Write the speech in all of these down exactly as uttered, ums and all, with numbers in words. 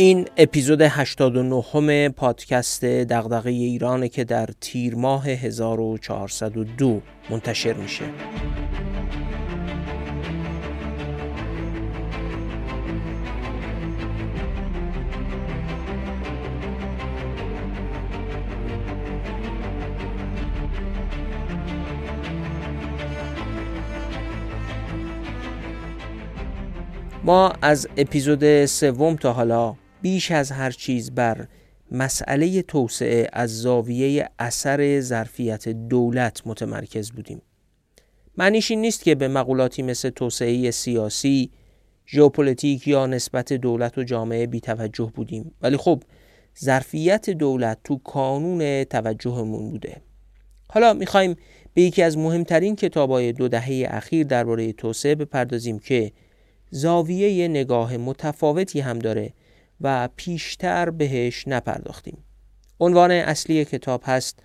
این اپیزود هشتاد و نهم پادکست دغدغه ایرانه که در تیر ماه هزار و چهارصد و دو منتشر میشه. ما از اپیزود سوم تا حالا بیش از هر چیز بر مسئله توسعه از زاویه اثر ظرفیت دولت متمرکز بودیم. معنیش این نیست که به مقولاتی مثل توسعه سیاسی، ژئوپلیتیک یا نسبت دولت و جامعه بی توجه بودیم، ولی خب ظرفیت دولت تو کانون توجهمون بوده. حالا میخوایم به یکی از مهمترین کتاب‌های دو دهه اخیر درباره توسعه بپردازیم که زاویه یه نگاه متفاوتی هم داره و پیشتر بهش نپرداختیم. عنوان اصلی کتاب هست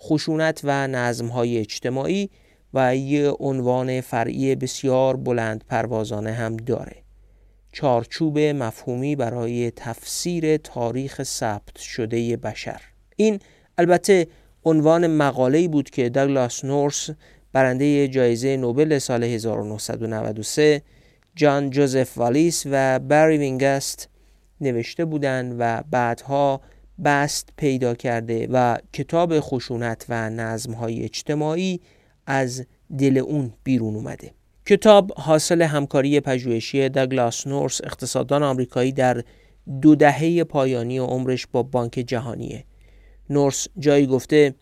خشونت و نظمهای اجتماعی و یه عنوان فرعی بسیار بلند پروازانه هم داره: چارچوب مفهومی برای تفسیر تاریخ ثبت شده بشر. این البته عنوان مقاله‌ای بود که داگلاس نورث، برنده جایزه نوبل سال هزار و نهصد و نود و سه، جان جوزف والیس و باری وینگاست نوشته بودند و بعدها بست پیدا کرده و کتاب خشونت و نظمهای اجتماعی از دل اون بیرون اومده. کتاب حاصل همکاری پژوهشی داگلاس نورث، اقتصاددان آمریکایی، در دو دهه پایانی عمرش با بانک جهانیه. نورث جایی گفته: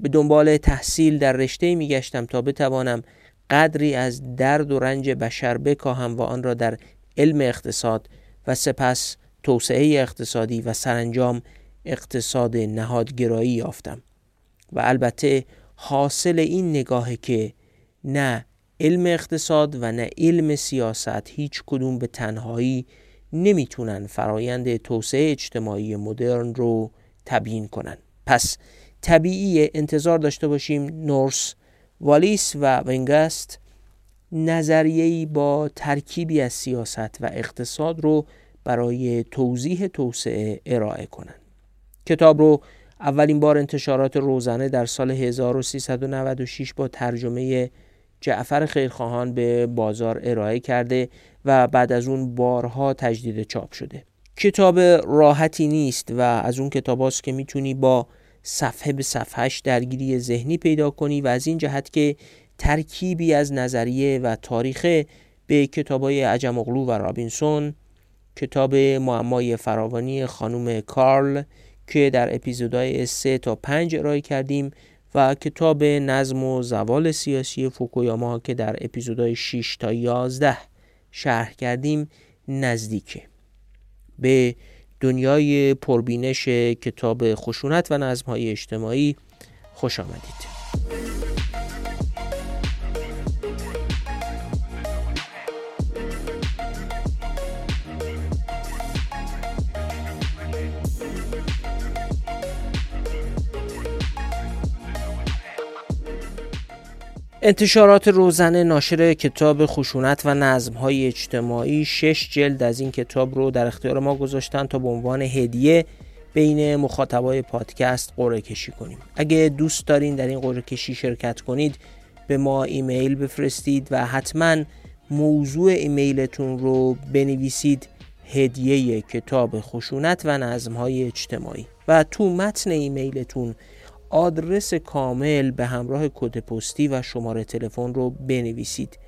به دنبال تحصیل در رشته‌ای میگشتم تا بتوانم قدری از درد و رنج بشر بکاهم و آن را در علم اقتصاد و سپس توسعه اقتصادی و سرانجام اقتصاد نهادگرایی یافتم. و البته حاصل این نگاهه که نه علم اقتصاد و نه علم سیاست هیچ کدوم به تنهایی نمیتونن فرایند توسعه اجتماعی مدرن رو تبیین کنن. پس طبیعیه انتظار داشته باشیم نورث، والیس و وینگاست نظریه‌ای با ترکیبی از سیاست و اقتصاد رو برای توضیح توسعه ارائه کنند. کتاب رو اولین بار انتشارات روزنه در سال هزار و سیصد و نود و شش با ترجمه جعفر خیرخواه به بازار ارائه کرده و بعد از اون بارها تجدید چاپ شده. کتاب راحتی نیست و از اون کتاباست که میتونی با صفحه به صفحهش درگیری ذهنی پیدا کنی و از این جهت که ترکیبی از نظریه و تاریخه به کتابای عجم اغلو و رابینسون، کتاب معمای فراوانی خانم کارل که در اپیزودهای سه تا پنج ارائه کردیم و کتاب نظم و زوال سیاسی فوکویاما که در اپیزودهای شش تا یازده شرح کردیم نزدیکه. به دنیای پربینش کتاب خشونت و نظمهای اجتماعی خوش آمدید. انتشارات روزنه، ناشر کتاب خشونت و نظمهای اجتماعی، شش جلد از این کتاب رو در اختیار ما گذاشتن تا به عنوان هدیه بین مخاطبای پادکست قرعه کشی کنیم. اگه دوست دارین در این قرعه کشی شرکت کنید، به ما ایمیل بفرستید و حتما موضوع ایمیلتون رو بنویسید هدیه کتاب خشونت و نظمهای اجتماعی و تو متن ایمیلتون آدرس کامل به همراه کد پستی و شماره تلفن رو بنویسید.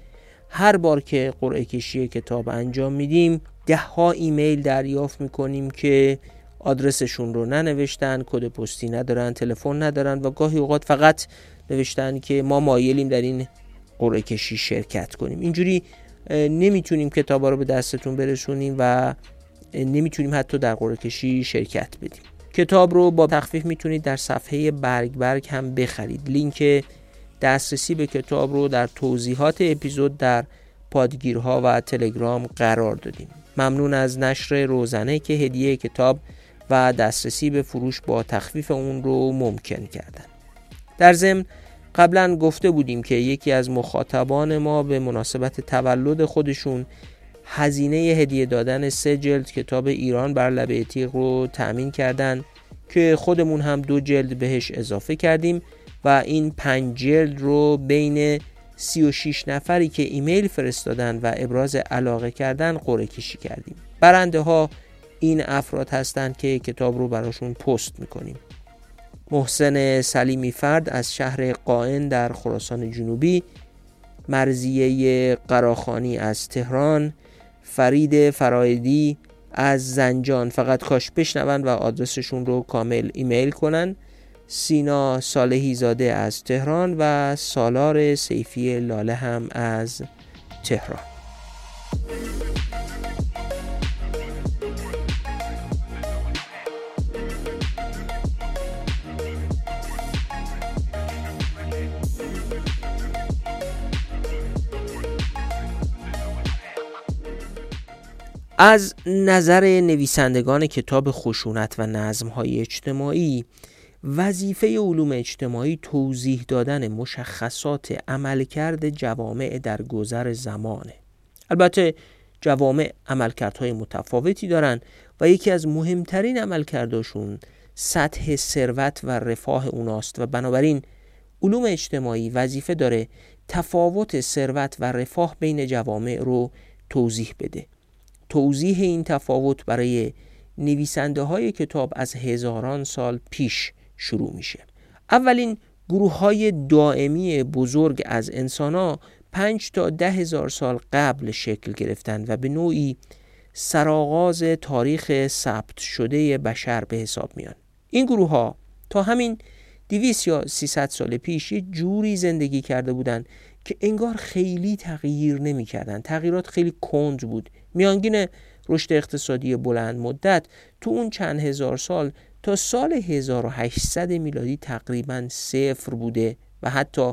هر بار که قرعه کشی کتاب انجام میدیم، ده ها ایمیل دریافت میکنیم که آدرسشون رو ننوشتن، کد پستی ندارن، تلفن ندارن و گاهی اوقات فقط نوشتن که ما مایلیم در این قرعه کشی شرکت کنیم. اینجوری نمیتونیم کتابا رو به دستتون برسونیم و نمیتونیم حتی در قرعه کشی شرکت بدیم. کتاب رو با تخفیف میتونید در صفحه برگ برگ هم بخرید. لینک دسترسی به کتاب رو در توضیحات اپیزود در پادگیرها و تلگرام قرار دادیم. ممنون از نشر روزنه که هدیه کتاب و دسترسی به فروش با تخفیف اون رو ممکن کردن. در ضمن قبلا گفته بودیم که یکی از مخاطبان ما به مناسبت تولد خودشون هزینه هدیه دادن سه جلد کتاب ایران بر لبه تیغ رو تأمین کردن که خودمون هم دو جلد بهش اضافه کردیم و این پنج جلد رو بین سی و شش نفری که ایمیل فرستادن و ابراز علاقه کردن قرعه کشی کردیم. برنده ها این افراد هستند که کتاب رو براشون پست میکنیم. محسن سلیمی فرد از شهر قائن در خراسان جنوبی، مرزیه قراخانی از تهران، فرید فرایدی از زنجان، فقط کاش بشنون و آدرسشون رو کامل ایمیل کنن، سینا صالحی زاده از تهران و سالار سیفی لاله هم از تهران. از نظر نویسندگان کتاب خشونت و نظمهای اجتماعی، وظیفه علوم اجتماعی توضیح دادن مشخصات عملکرد جوامع در گذر زمانه. البته جوامع عملکردهای متفاوتی دارن و یکی از مهمترین عملکرداشون سطح ثروت و رفاه اوناست و بنابراین علوم اجتماعی وظیفه داره تفاوت ثروت و رفاه بین جوامع رو توضیح بده. توضیح این تفاوت برای نویسنده های کتاب از هزاران سال پیش شروع میشه. اولین گروه های دائمی بزرگ از انسان ها پنج تا ده هزار سال قبل شکل گرفتن و به نوعی سرآغاز تاریخ ثبت شده بشر به حساب میان. این گروه ها تا همین دویست یا سیصد سال پیش یه جوری زندگی کرده بودن که انگار خیلی تغییر نمی کردن. تغییرات خیلی کند بود. میانگین رشد اقتصادی بلند مدت تو اون چند هزار سال تا سال هزار و هشتصد میلادی تقریباً صفر بوده و حتی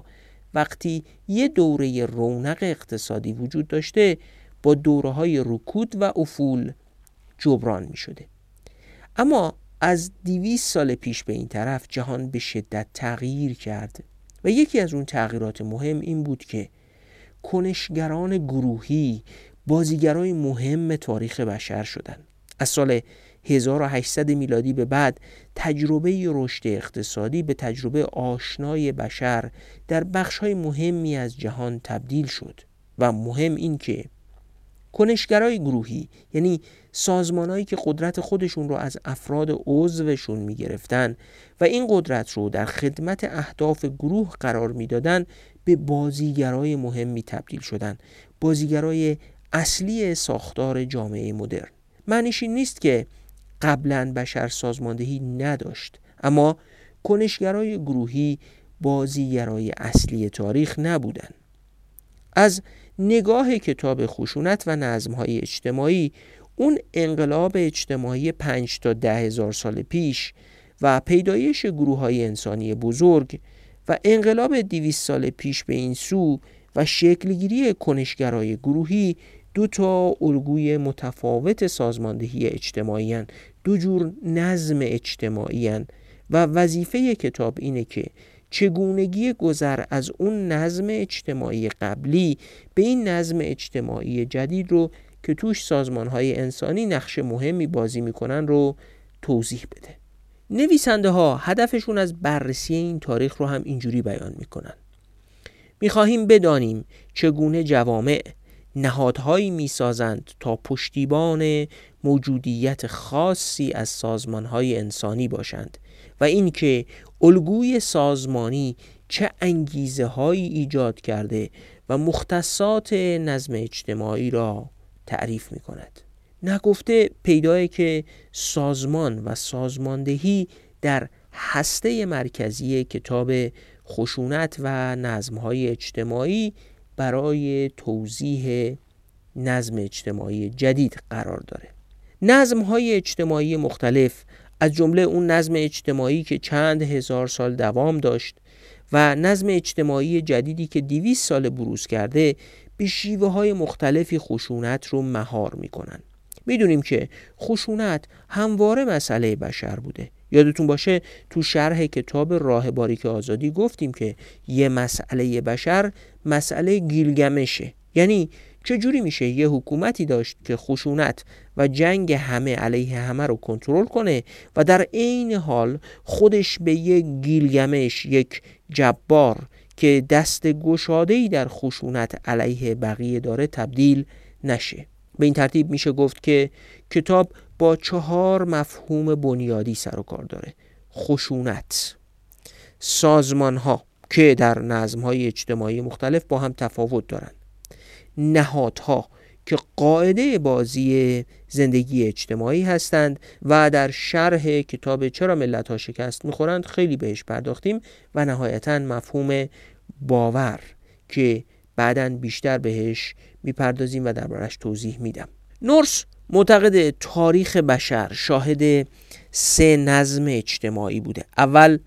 وقتی یه دوره رونق اقتصادی وجود داشته با دوره‌های رکود و افول جبران می شده. اما از دویست سال پیش به این طرف جهان به شدت تغییر کرد و یکی از اون تغییرات مهم این بود که کنشگران گروهی بازیگرای مهم تاریخ بشر شدن. از سال هزار و هشتصد میلادی به بعد تجربه رشد اقتصادی به تجربه آشنای بشر در بخش‌های مهمی از جهان تبدیل شد و مهم این که کنشگرای گروهی، یعنی سازمان‌هایی که قدرت خودشون رو از افراد عضوشون می‌گرفتن و این قدرت رو در خدمت اهداف گروه قرار می‌دادن، به بازیگرای مهمی تبدیل شدن، بازیگرای اصلی ساختار جامعه مدرن. معنیش این نیست که قبلاً بشر سازماندهی نداشت، اما کنشگرای گروهی بازیگرای اصلی تاریخ نبودن. از نگاه کتاب خشونت و نظمهای اجتماعی، اون انقلاب اجتماعی پنج تا ده هزار سال پیش و پیدایش گروه‌های انسانی بزرگ و انقلاب دویست سال پیش به این سو و شکل‌گیری کنشگرای گروهی دو تا الگوی متفاوت سازماندهی اجتماعی هن. دو جور نظم اجتماعی هن. و وظیفه کتاب اینه که چگونگی گذر از اون نظم اجتماعی قبلی به این نظم اجتماعی جدید رو که توش سازمان‌های انسانی نقش مهمی بازی می‌کنن رو توضیح بده. نویسنده ها هدفشون از بررسی این تاریخ رو هم اینجوری بیان می‌کنن: می‌خواهیم بدانیم چگونه جوامع نهادهایی می‌سازند تا پشتیبان موجودیت خاصی از سازمان‌های انسانی باشند و اینکه الگوی سازمانی چه انگیزه‌هایی ایجاد کرده و مختصات نظم اجتماعی را تعریف می‌کند. نگفته پیداست که سازمان و سازماندهی در هسته مرکزی کتاب خشونت و نظمهای اجتماعی برای توضیح نظم اجتماعی جدید قرار داره. نظمهای اجتماعی مختلف، از جمله اون نظم اجتماعی که چند هزار سال دوام داشت و نظم اجتماعی جدیدی که دویست سال بروز کرده، به شیوه های مختلفی خشونت رو مهار می کنن. می دونیم که خشونت همواره مسئله بشر بوده. یادتون باشه تو شرح کتاب راه باریک آزادی گفتیم که یه مسئله بشر مسئله گیلگمشه، یعنی چجوری میشه یه حکومتی داشت که خشونت و جنگ همه علیه همه رو کنترل کنه و در عین حال خودش به یک گیلگمش، یک جبار که دست گشاده‌ای در خشونت علیه بقیه داره تبدیل نشه؟ به این ترتیب میشه گفت که کتاب با چهار مفهوم بنیادی سر و کار داره: خشونت، سازمان‌ها که در نظم‌های اجتماعی مختلف با هم تفاوت دارن، نهادها که قاعده بازی زندگی اجتماعی هستند و در شرح کتاب چرا ملت‌ها شکست می‌خورند خیلی بهش پرداختیم، و نهایتاً مفهوم باور که بعداً بیشتر بهش می‌پردازیم و دربارش توضیح میدم. نورث معتقد تاریخ بشر شاهد سه نظم اجتماعی بوده. اول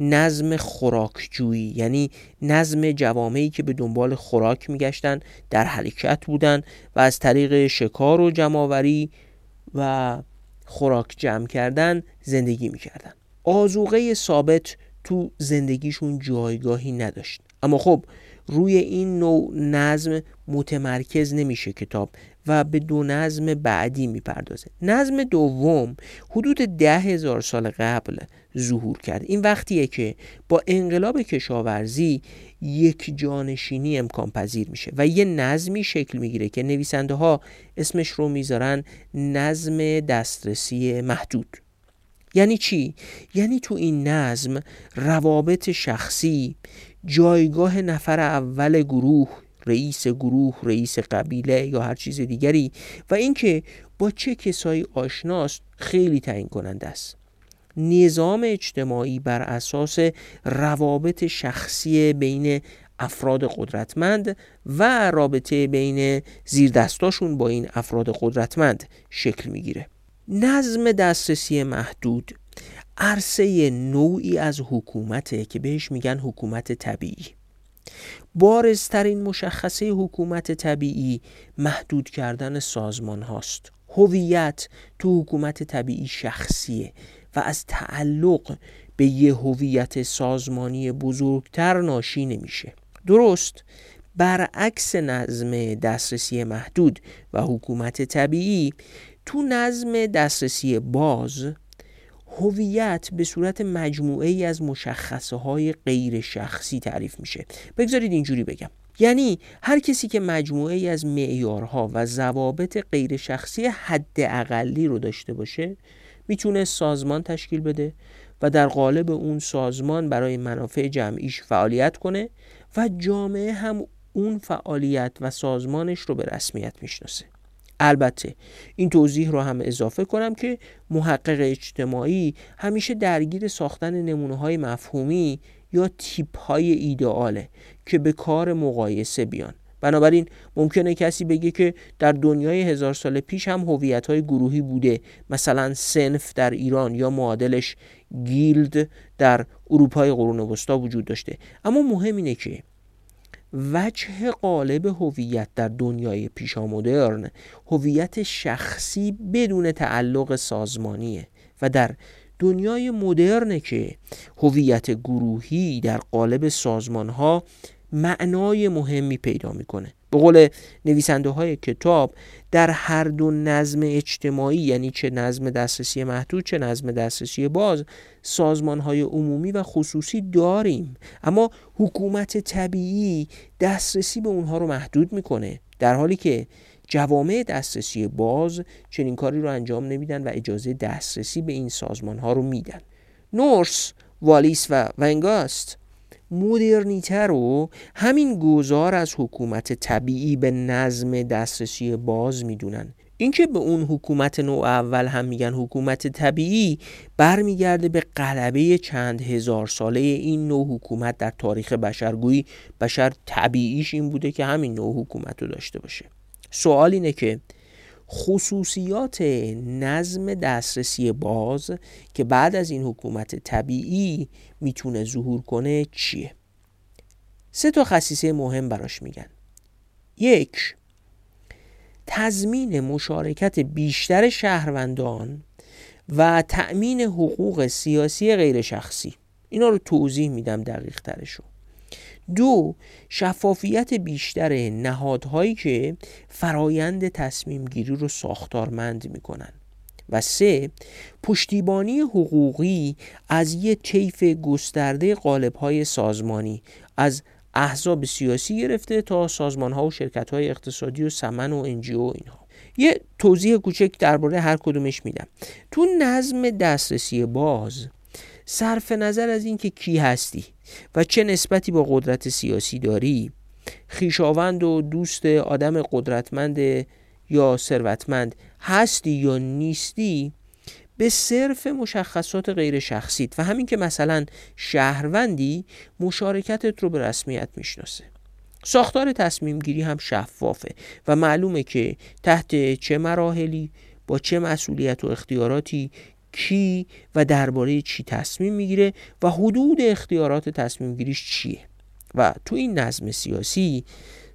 نظم خوراکجویی، یعنی نظم جوامعی که به دنبال خوراک میگشتن، در حرکت بودن و از طریق شکار و جمع‌آوری و خوراک جمع کردن زندگی میکردن. آذوقه ثابت تو زندگیشون جایگاهی نداشت. اما خب روی این نوع نظم متمرکز نمیشه کتاب و به دو نظم بعدی میپردازه. نظم دوم حدود ده هزار سال قبل ظهور کرد. این وقتیه که با انقلاب کشاورزی یک جانشینی امکان پذیر میشه و یه نظمی شکل میگیره که نویسنده ها اسمش رو میذارن نظم دسترسی محدود. یعنی چی؟ یعنی تو این نظم روابط شخصی، جایگاه نفر اول گروه، رئیس گروه، رئیس قبیله یا هر چیز دیگری و اینکه با چه کسایی آشناست خیلی تعیین کننده است. نظام اجتماعی بر اساس روابط شخصی بین افراد قدرتمند و رابطه بین زیردستاشون با این افراد قدرتمند شکل میگیره. نظم دسترسی محدود عرصه نوعی از حکومته که بهش میگن حکومت طبیعی. بارزترین مشخصه حکومت طبیعی محدود کردن سازمان هاست. هویت تو حکومت طبیعی شخصیه و از تعلق به یه هویت سازمانی بزرگتر ناشی نمیشه. درست برعکس نظم دسترسی محدود و حکومت طبیعی، تو نظم دسترسی باز هویت به صورت مجموعه ای از مشخصه های غیر شخصی تعریف میشه. بگذارید اینجوری بگم، یعنی هر کسی که مجموعه ای از معیارها و ضوابط غیر شخصی حد اقلی رو داشته باشه میتونه سازمان تشکیل بده و در قالب اون سازمان برای منافع جمعیش فعالیت کنه و جامعه هم اون فعالیت و سازمانش رو به رسمیت میشناسه. البته این توضیح رو هم اضافه کنم که محقق اجتماعی همیشه درگیر ساختن نمونه‌های مفهومی یا تیپ‌های ایدئاله که به کار مقایسه بیان. بنابراین ممکنه کسی بگه که در دنیای هزار سال پیش هم هویت‌های گروهی بوده، مثلا صنف در ایران یا معادلش گیلد در اروپای قرون وسطا وجود داشته، اما مهم اینه که وجه قالب هویت در دنیای پیشا مدرن هویت شخصی بدون تعلق سازمانیه و در دنیای مدرنه که هویت گروهی در قالب سازمان‌ها معنای مهمی پیدا می‌کنه. به قول نویسنده‌های کتاب در هر دو نظم اجتماعی، یعنی چه نظم دسترسی محدود چه نظم دسترسی باز، سازمان‌های عمومی و خصوصی داریم، اما حکومت طبیعی دسترسی به اونها رو محدود می‌کنه، در حالی که جوامع دسترسی باز چنین کاری رو انجام نمیدن و اجازه دسترسی به این سازمان‌ها رو میدن. نورث، والیس و وینگاست مدرنیته رو همین گذار از حکومت طبیعی به نظم دسترسی باز میدونن. اینکه به اون حکومت نوع اول هم میگن حکومت طبیعی برمیگرده به غلبه چند هزار ساله این نوع حکومت در تاریخ بشرگویی. بشر طبیعیش این بوده که همین نوع حکومت رو داشته باشه. سوال اینه که خصوصیات نظم دسترسی باز که بعد از این حکومت طبیعی میتونه ظهور کنه چیه؟ سه تا خصیصه مهم براش میگن. یک، تضمین مشارکت بیشتر شهروندان و تأمین حقوق سیاسی غیر شخصی. اینا رو توضیح میدم دقیق ترشو. دو، شفافیت بیشتر نهادهایی که فرایند تصمیم گیری رو ساختارمند میکنن. و سه، پشتیبانی حقوقی از یه طیف گسترده قالب‌های سازمانی، از احزاب سیاسی گرفته تا سازمان‌ها و شرکت‌های اقتصادی و سمن و انجیو و اینها. یه توضیح کوچک درباره هر کدومش میدم. تو نظم دسترسی باز، صرف نظر از اینکه کی هستی و چه نسبتی با قدرت سیاسی داری، خویشاوند و دوست آدم قدرتمند یا ثروتمند هستی یا نیستی، به صرف مشخصات غیر شخصیت و همین که مثلا شهروندی، مشارکتت رو به رسمیت میشناسه. ساختار تصمیم گیری هم شفافه و معلومه که تحت چه مراحلی، با چه مسئولیت و اختیاراتی، کی و درباره چی تصمیم میگیره و حدود اختیارات تصمیم گیریش چیه. و تو این نظم سیاسی،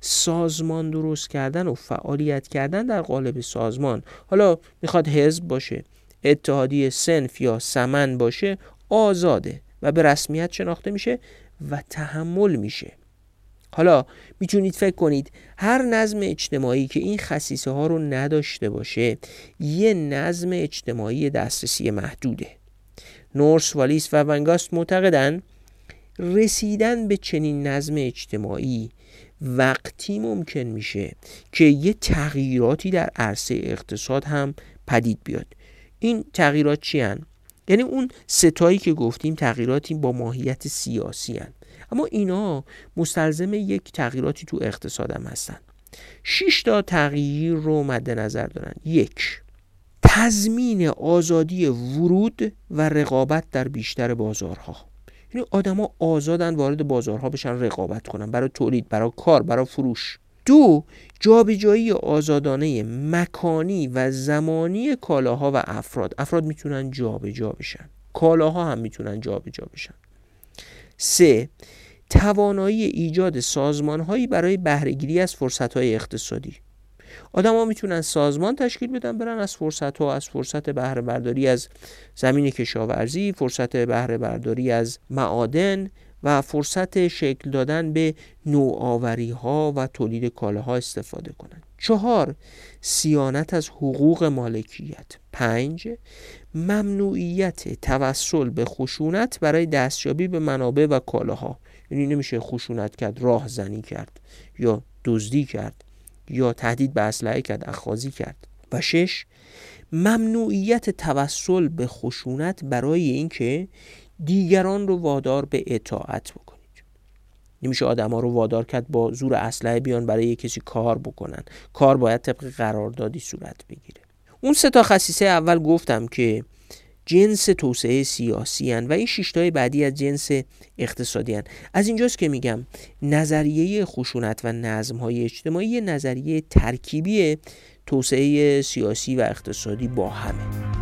سازمان درست کردن و فعالیت کردن در قالب سازمان، حالا میخواد حزب باشه، اتحادیه صنف یا سمن باشه، آزاده و به رسمیت شناخته میشه و تحمل میشه. حالا میتونید فکر کنید هر نظم اجتماعی که این خصیصه ها رو نداشته باشه یه نظم اجتماعی دسترسی محدوده. نورث، والیس و وینگاست معتقدن رسیدن به چنین نظم اجتماعی وقتی ممکن میشه که یه تغییراتی در عرصه اقتصاد هم پدید بیاد. این تغییرات چی هن؟ یعنی اون ستایی که گفتیم تغییراتی با ماهیت سیاسی هن، اما اینا مستلزم یک تغییراتی تو اقتصاد هم هستن. شش تا تغییر رو مد نظر دارن. یک، تضمین آزادی ورود و رقابت در بیشتر بازارها. یعنی آدم ها آزادن وارد بازارها بشن، رقابت کنن برای تولید، برای کار، برای فروش. دو، جابجایی آزادانه مکانی و زمانی کالاها و افراد. افراد میتونن جابجا بشن، کالاها هم میتونن جابجا بشن. سه، توانایی ایجاد سازمانهایی برای بهره‌گیری از فرصت‌های اقتصادی. آدم‌ها میتونن سازمان تشکیل بدن، برن از فرصت‌ها، از فرصت بهره برداری از زمین کشاورزی، فرصت بهره برداری از معادن و فرصت شکل دادن به نوآوری‌ها و تولید کالاها استفاده کنن. چهار، صیانت از حقوق مالکیت. پنج، ممنوعیت توسل به خشونت برای دستیابی به منابع و کالاها. یعنی نمیشه خشونت کرد، راهزنی کرد یا دزدی کرد یا تهدید به اسلحه کرد، اخاذی کرد. و شش، ممنوعیت توسل به خشونت برای اینکه دیگران رو وادار به اطاعت بکنید. نمیشه آدم‌ها رو وادار کرد با زور اسلحه بیان برای کسی کار بکنن. کار باید طبق قراردادی صورت بگیره. اون سه تا خصیصه اول گفتم که جنس توسعه سیاسی هن و این شش تای بعدی از جنس اقتصادی هن. از اینجاست که میگم نظریه خشونت و نظمهای اجتماعی نظریه ترکیبی توسعه سیاسی و اقتصادی با همه.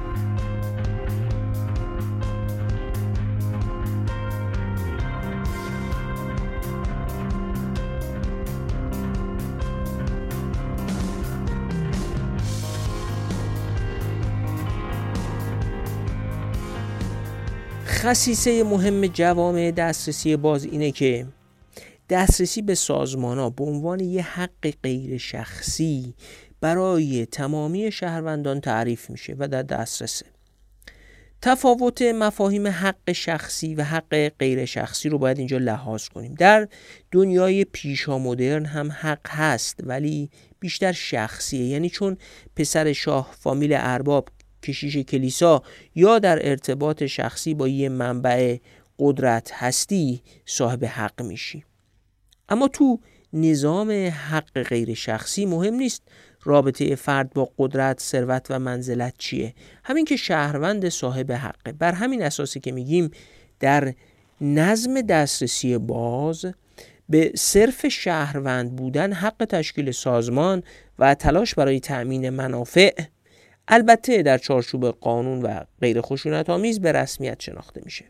خصیصه مهم جوامع دسترسی باز اینه که دسترسی به سازمان‌ها به عنوان یه حق غیر شخصی برای تمامی شهروندان تعریف میشه و در دسترسه. تفاوت مفاهیم حق شخصی و حق غیر شخصی رو باید اینجا لحاظ کنیم. در دنیای پیشا مدرن هم حق هست ولی بیشتر شخصیه، یعنی چون پسر شاه، فامیل ارباب، کشیش کلیسا یا در ارتباط شخصی با یه منبع قدرت هستی صاحب حق میشی. اما تو نظام حق غیر شخصی مهم نیست رابطه فرد با قدرت، ثروت و منزلت چیه، همین که شهروند صاحب حقه. بر همین اساسی که میگیم در نظم دسترسی باز به صرف شهروند بودن حق تشکیل سازمان و تلاش برای تأمین منافع، البته در چارچوب قانون و غیر خشونت آمیز، به رسمیت شناخته میشه.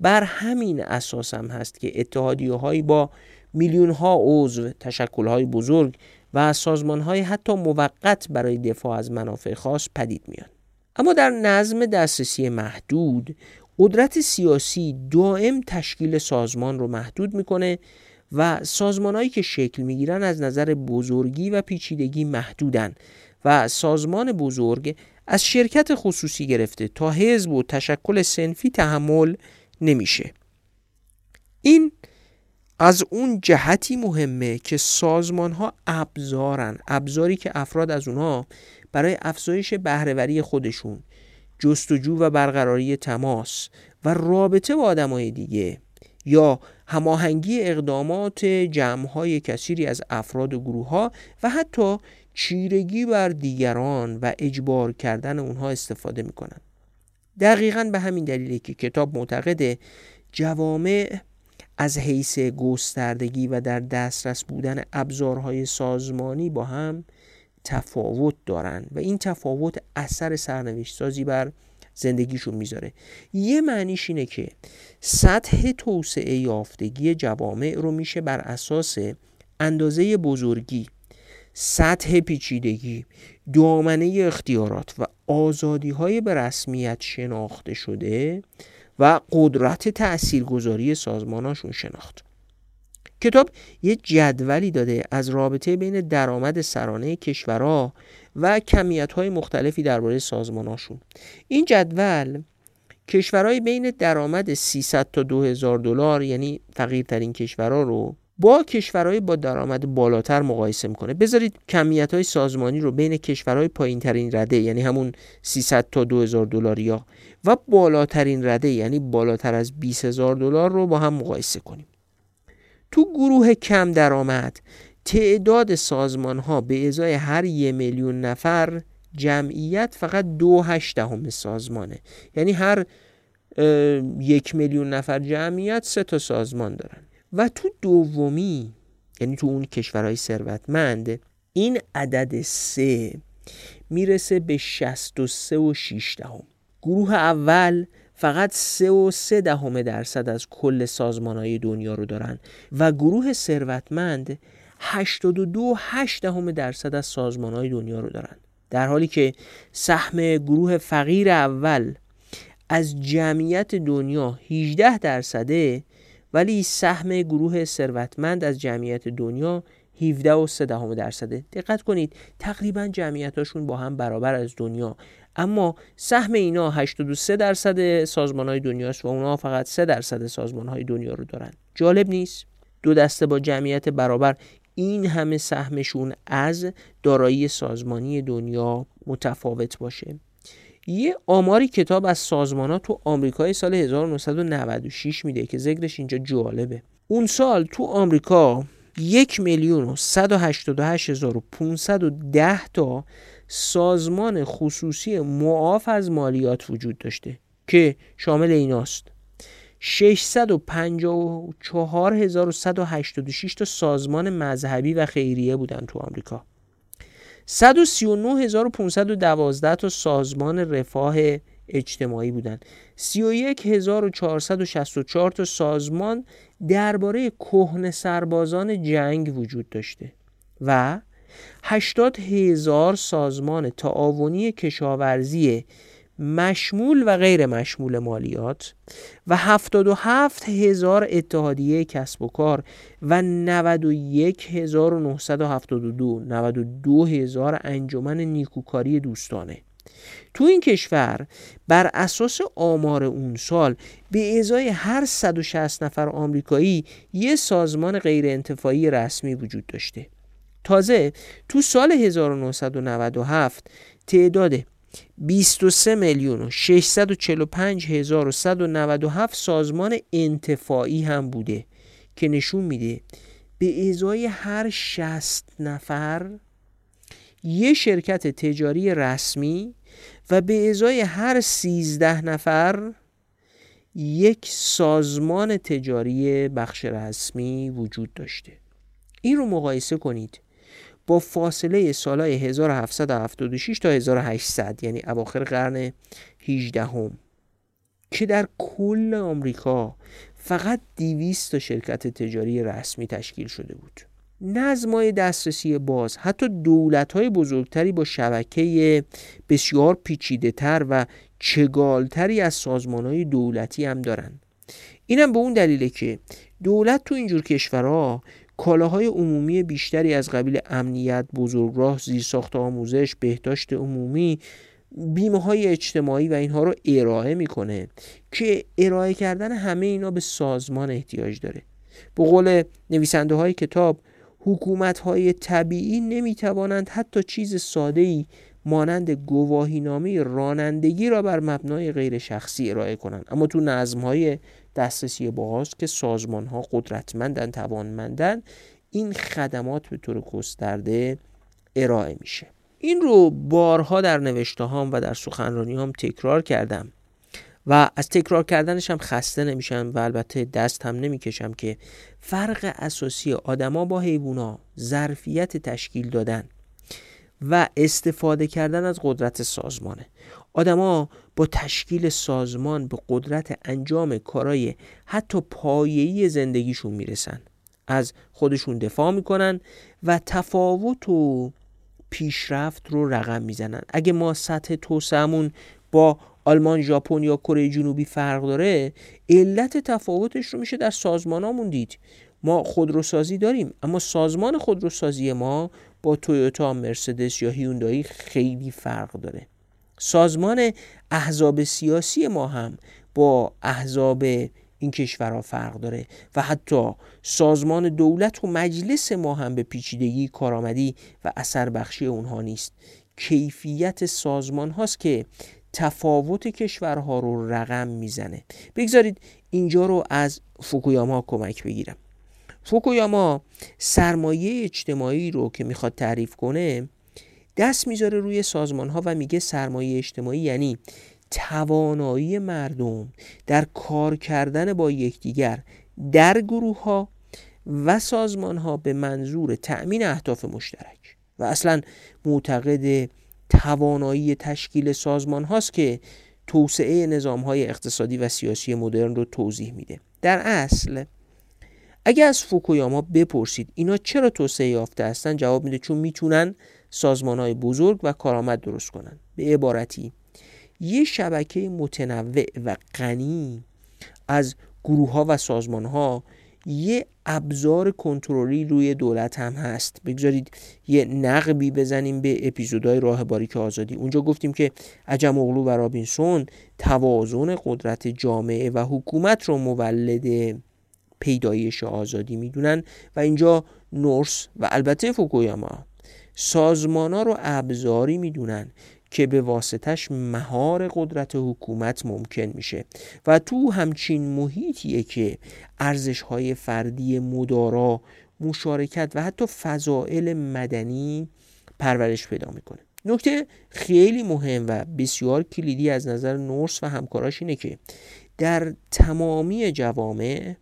بر همین اساس هم هست که اتحادیه‌هایی با میلیون ها عضو، تشکل‌های بزرگ و سازمان‌های حتی موقت برای دفاع از منافع خاص پدید میان. اما در نظم دسترسی محدود، قدرت سیاسی دائم تشکیل سازمان رو محدود میکنه و سازمان‌هایی که شکل می‌گیرن از نظر بزرگی و پیچیدگی محدودن و سازمان بزرگ از شرکت خصوصی گرفته تا حزب و تشکل صنفی تحمل نمیشه. این از اون جهتی مهمه که سازمان‌ها ابزارن، ابزاری که افراد از اونها برای افزایش بهره‌وری خودشون، جستجو و برقراری تماس و رابطه با آدم‌های دیگه یا هماهنگی اقدامات جمع‌های کثیری از افراد و گروه‌ها و حتی چیرگی بر دیگران و اجبار کردن اونها استفاده می‌کنن. دقیقاً به همین دلیله که کتاب معتقده جوامع از حیث گستردگی و در دسترس بودن ابزارهای سازمانی با هم تفاوت دارن و این تفاوت اثر سرنوشت سازی بر زندگیشون میذاره. یه معنیش اینه که سطح توسعه یافتگی جوامع رو میشه بر اساس اندازه بزرگی، سطح پیچیدگی، دامنه اختیارات و آزادی‌های به رسمیت شناخته شده و قدرت تأثیرگذاری سازماناشون شناخت. کتاب یه جدولی داده از رابطه بین درآمد سرانه کشورها و کمیت‌های مختلفی درباره سازماناشون. این جدول کشورهای بین درآمد سیصد تا دو هزار دلار یعنی فقیرترین کشورها رو با کشورهای با درآمد بالاتر مقایسه میکنه. بذارید کمیت‌های سازمانی رو بین کشورهای پایین‌ترین رده یعنی همون سیصد تا دو هزار دلاریا و بالاترین رده یعنی بالاتر از بیست هزار دلار رو با هم مقایسه کنیم. تو گروه کم درآمد تعداد سازمان‌ها به ازای هر یک میلیون نفر جمعیت فقط دو هشتم سازمانه، یعنی هر یک میلیون نفر جمعیت سه تا سازمان دارن و تو دومی یعنی تو اون کشورهای ثروتمند این عدد سه میرسه به شصت و سه و شش دهم. گروه اول فقط سه و سه دهم درصد از کل سازمانهای دنیا رو دارن و گروه ثروتمند هشتاد و دو و هشت دهم درصد از سازمانهای دنیا رو دارن، در حالی که سهم گروه فقیر اول از جمعیت دنیا هجده درصده ولی سهم گروه ثروتمند از جمعیت دنیا هفده و سه دهم درصده. دقت کنید تقریبا جمعیتاشون با هم برابر از دنیا، اما سهم اینا هشتاد و سه درصد سازمان‌های دنیاست و اونا فقط سه درصد سازمان‌های دنیا رو دارن. جالب نیست؟ دو دسته با جمعیت برابر این همه سهمشون از دارایی سازمانی دنیا متفاوت باشه. یه آماری کتاب از سازمان‌ها تو آمریکای سال هزار و نهصد و نود و شش میده که ذکرش اینجا جالبه. اون سال تو آمریکا یک میلیون و صد و هشتاد و هشت هزار و پانصد و ده تا سازمان خصوصی معاف از مالیات وجود داشته که شامل ایناست: ششصد و پنجاه و چهار هزار و صد و هشتاد و شش تا سازمان مذهبی و خیریه بودن تو آمریکا، صد و سی و نه هزار و پانصد و دوازده تا سازمان رفاه اجتماعی بودند، سی و یک هزار و چهارصد و شصت و چهار تا سازمان درباره کهنه سربازان جنگ وجود داشته و هشتاد هزار سازمان تعاونی کشاورزی مشمول و غیر مشمول مالیات و هفتاد و هفت هزار اتحادیه کسب و کار و نود و یک هزار و نهصد و هفتاد و دو نود و دو هزار انجمن نیکوکاری دوستانه. تو این کشور بر اساس آمار اون سال به ازای هر صد و شصت نفر آمریکایی یک سازمان غیر انتفاعی رسمی وجود داشته. تازه تو سال هزار و نهصد و نود و هفت تعداد بیست و سه میلیون و ششصد و چهل و پنج هزار و صد و نود و هفت سازمان انتفاعی هم بوده که نشون میده به ازای هر شصت نفر یک شرکت تجاری رسمی و به ازای هر سیزده نفر یک سازمان تجاری بخش رسمی وجود داشته. این رو مقایسه کنید با فاصله سالهای هزار و هفتصد و هفتاد و شش تا هزار و هشتصد یعنی اواخر قرن هجدهم که در کل آمریکا فقط دویست تا شرکت تجاری رسمی تشکیل شده بود. نظم‌های دسترسی باز حتی دولت‌های بزرگتری با شبکه بسیار پیچیده‌تر و چگالتری از سازمان‌های دولتی هم دارند. اینم به اون دلیله که دولت تو اینجور کشورها کالاهای عمومی بیشتری از قبیل امنیت، بزرگراه، زیرساخت آموزش، بهداشت عمومی، بیمه‌های اجتماعی و اینها رو ارائه میکنه که ارائه کردن همه اینا به سازمان احتیاج داره. به قول نویسنده های کتاب، حکومت‌های طبیعی نمیتوانند حتی چیز ساده‌ای مانند گواهینامه رانندگی را بر مبنای غیر شخصی ارائه کنند، اما تو نظم‌های دسترسی باز که سازمان‌ها قدرتمندن، توانمندن، این خدمات به طور گسترده ارائه میشه. این رو بارها در نوشته‌هام و در سخنرانی‌هام تکرار کردم و از تکرار کردنش هم خسته نمیشم و البته دست هم نمیکشم که فرق اساسی آدما با حیوونا ظرفیت تشکیل دادن و استفاده کردن از قدرت سازمانه. آدما با تشکیل سازمان به قدرت انجام کارهای حتی پایه‌ای زندگیشون میرسن، از خودشون دفاع میکنن و تفاوت و پیشرفت رو رقم میزنن. اگه ما سطح توسعه‌مون با آلمان، ژاپن یا کره جنوبی فرق داره، علت تفاوتش رو میشه در سازمانامون دید. ما خودروسازی داریم، اما سازمان خودروسازی ما با تویوتا، مرسدس یا هیوندای خیلی فرق داره. سازمان احزاب سیاسی ما هم با احزاب این کشورها فرق داره و حتی سازمان دولت و مجلس ما هم به پیچیدگی، کارآمدی و اثر بخشی اونها نیست. کیفیت سازمان هاست که تفاوت کشورها رو رقم میزنه. بگذارید اینجا رو از فوکویاما کمک بگیرم. فوکویاما سرمایه اجتماعی رو که میخواد تعریف کنه دست میذاره روی سازمان‌ها و میگه سرمایه اجتماعی یعنی توانایی مردم در کار کردن با یکدیگر در گروه‌ها و سازمان‌ها به منظور تأمین اهداف مشترک. و اصلا معتقد توانایی تشکیل سازمان هاست که توسعه نظام های اقتصادی و سیاسی مدرن رو توضیح میده. در اصل اگه از فوکویاما بپرسید اینا چرا توسعه یافته هستن، جواب میده چون میتونن سازمان های بزرگ و کارآمد درست کنن. به عبارتی یه شبکه متنوع و غنی از گروه ها و سازمان ها یه ابزار کنترلی روی دولت هم هست. بگذارید یه نقبی بزنیم به اپیزودهای راه باریک آزادی. اونجا گفتیم که عجم اغلو و رابینسون توازن قدرت جامعه و حکومت رو مولد پیدایش آزادی میدونن و اینجا نورث و البته فوکویاما سازمانا رو ابزاری میدونن که به واسطش مهار قدرت حکومت ممکن میشه و تو همچین محیطیه که ارزش‌های فردی مدارا، مشارکت و حتی فضائل مدنی پرورش پیدا میکنه. نکته خیلی مهم و بسیار کلیدی از نظر نورث و همکاراش اینه که در تمامی جوامع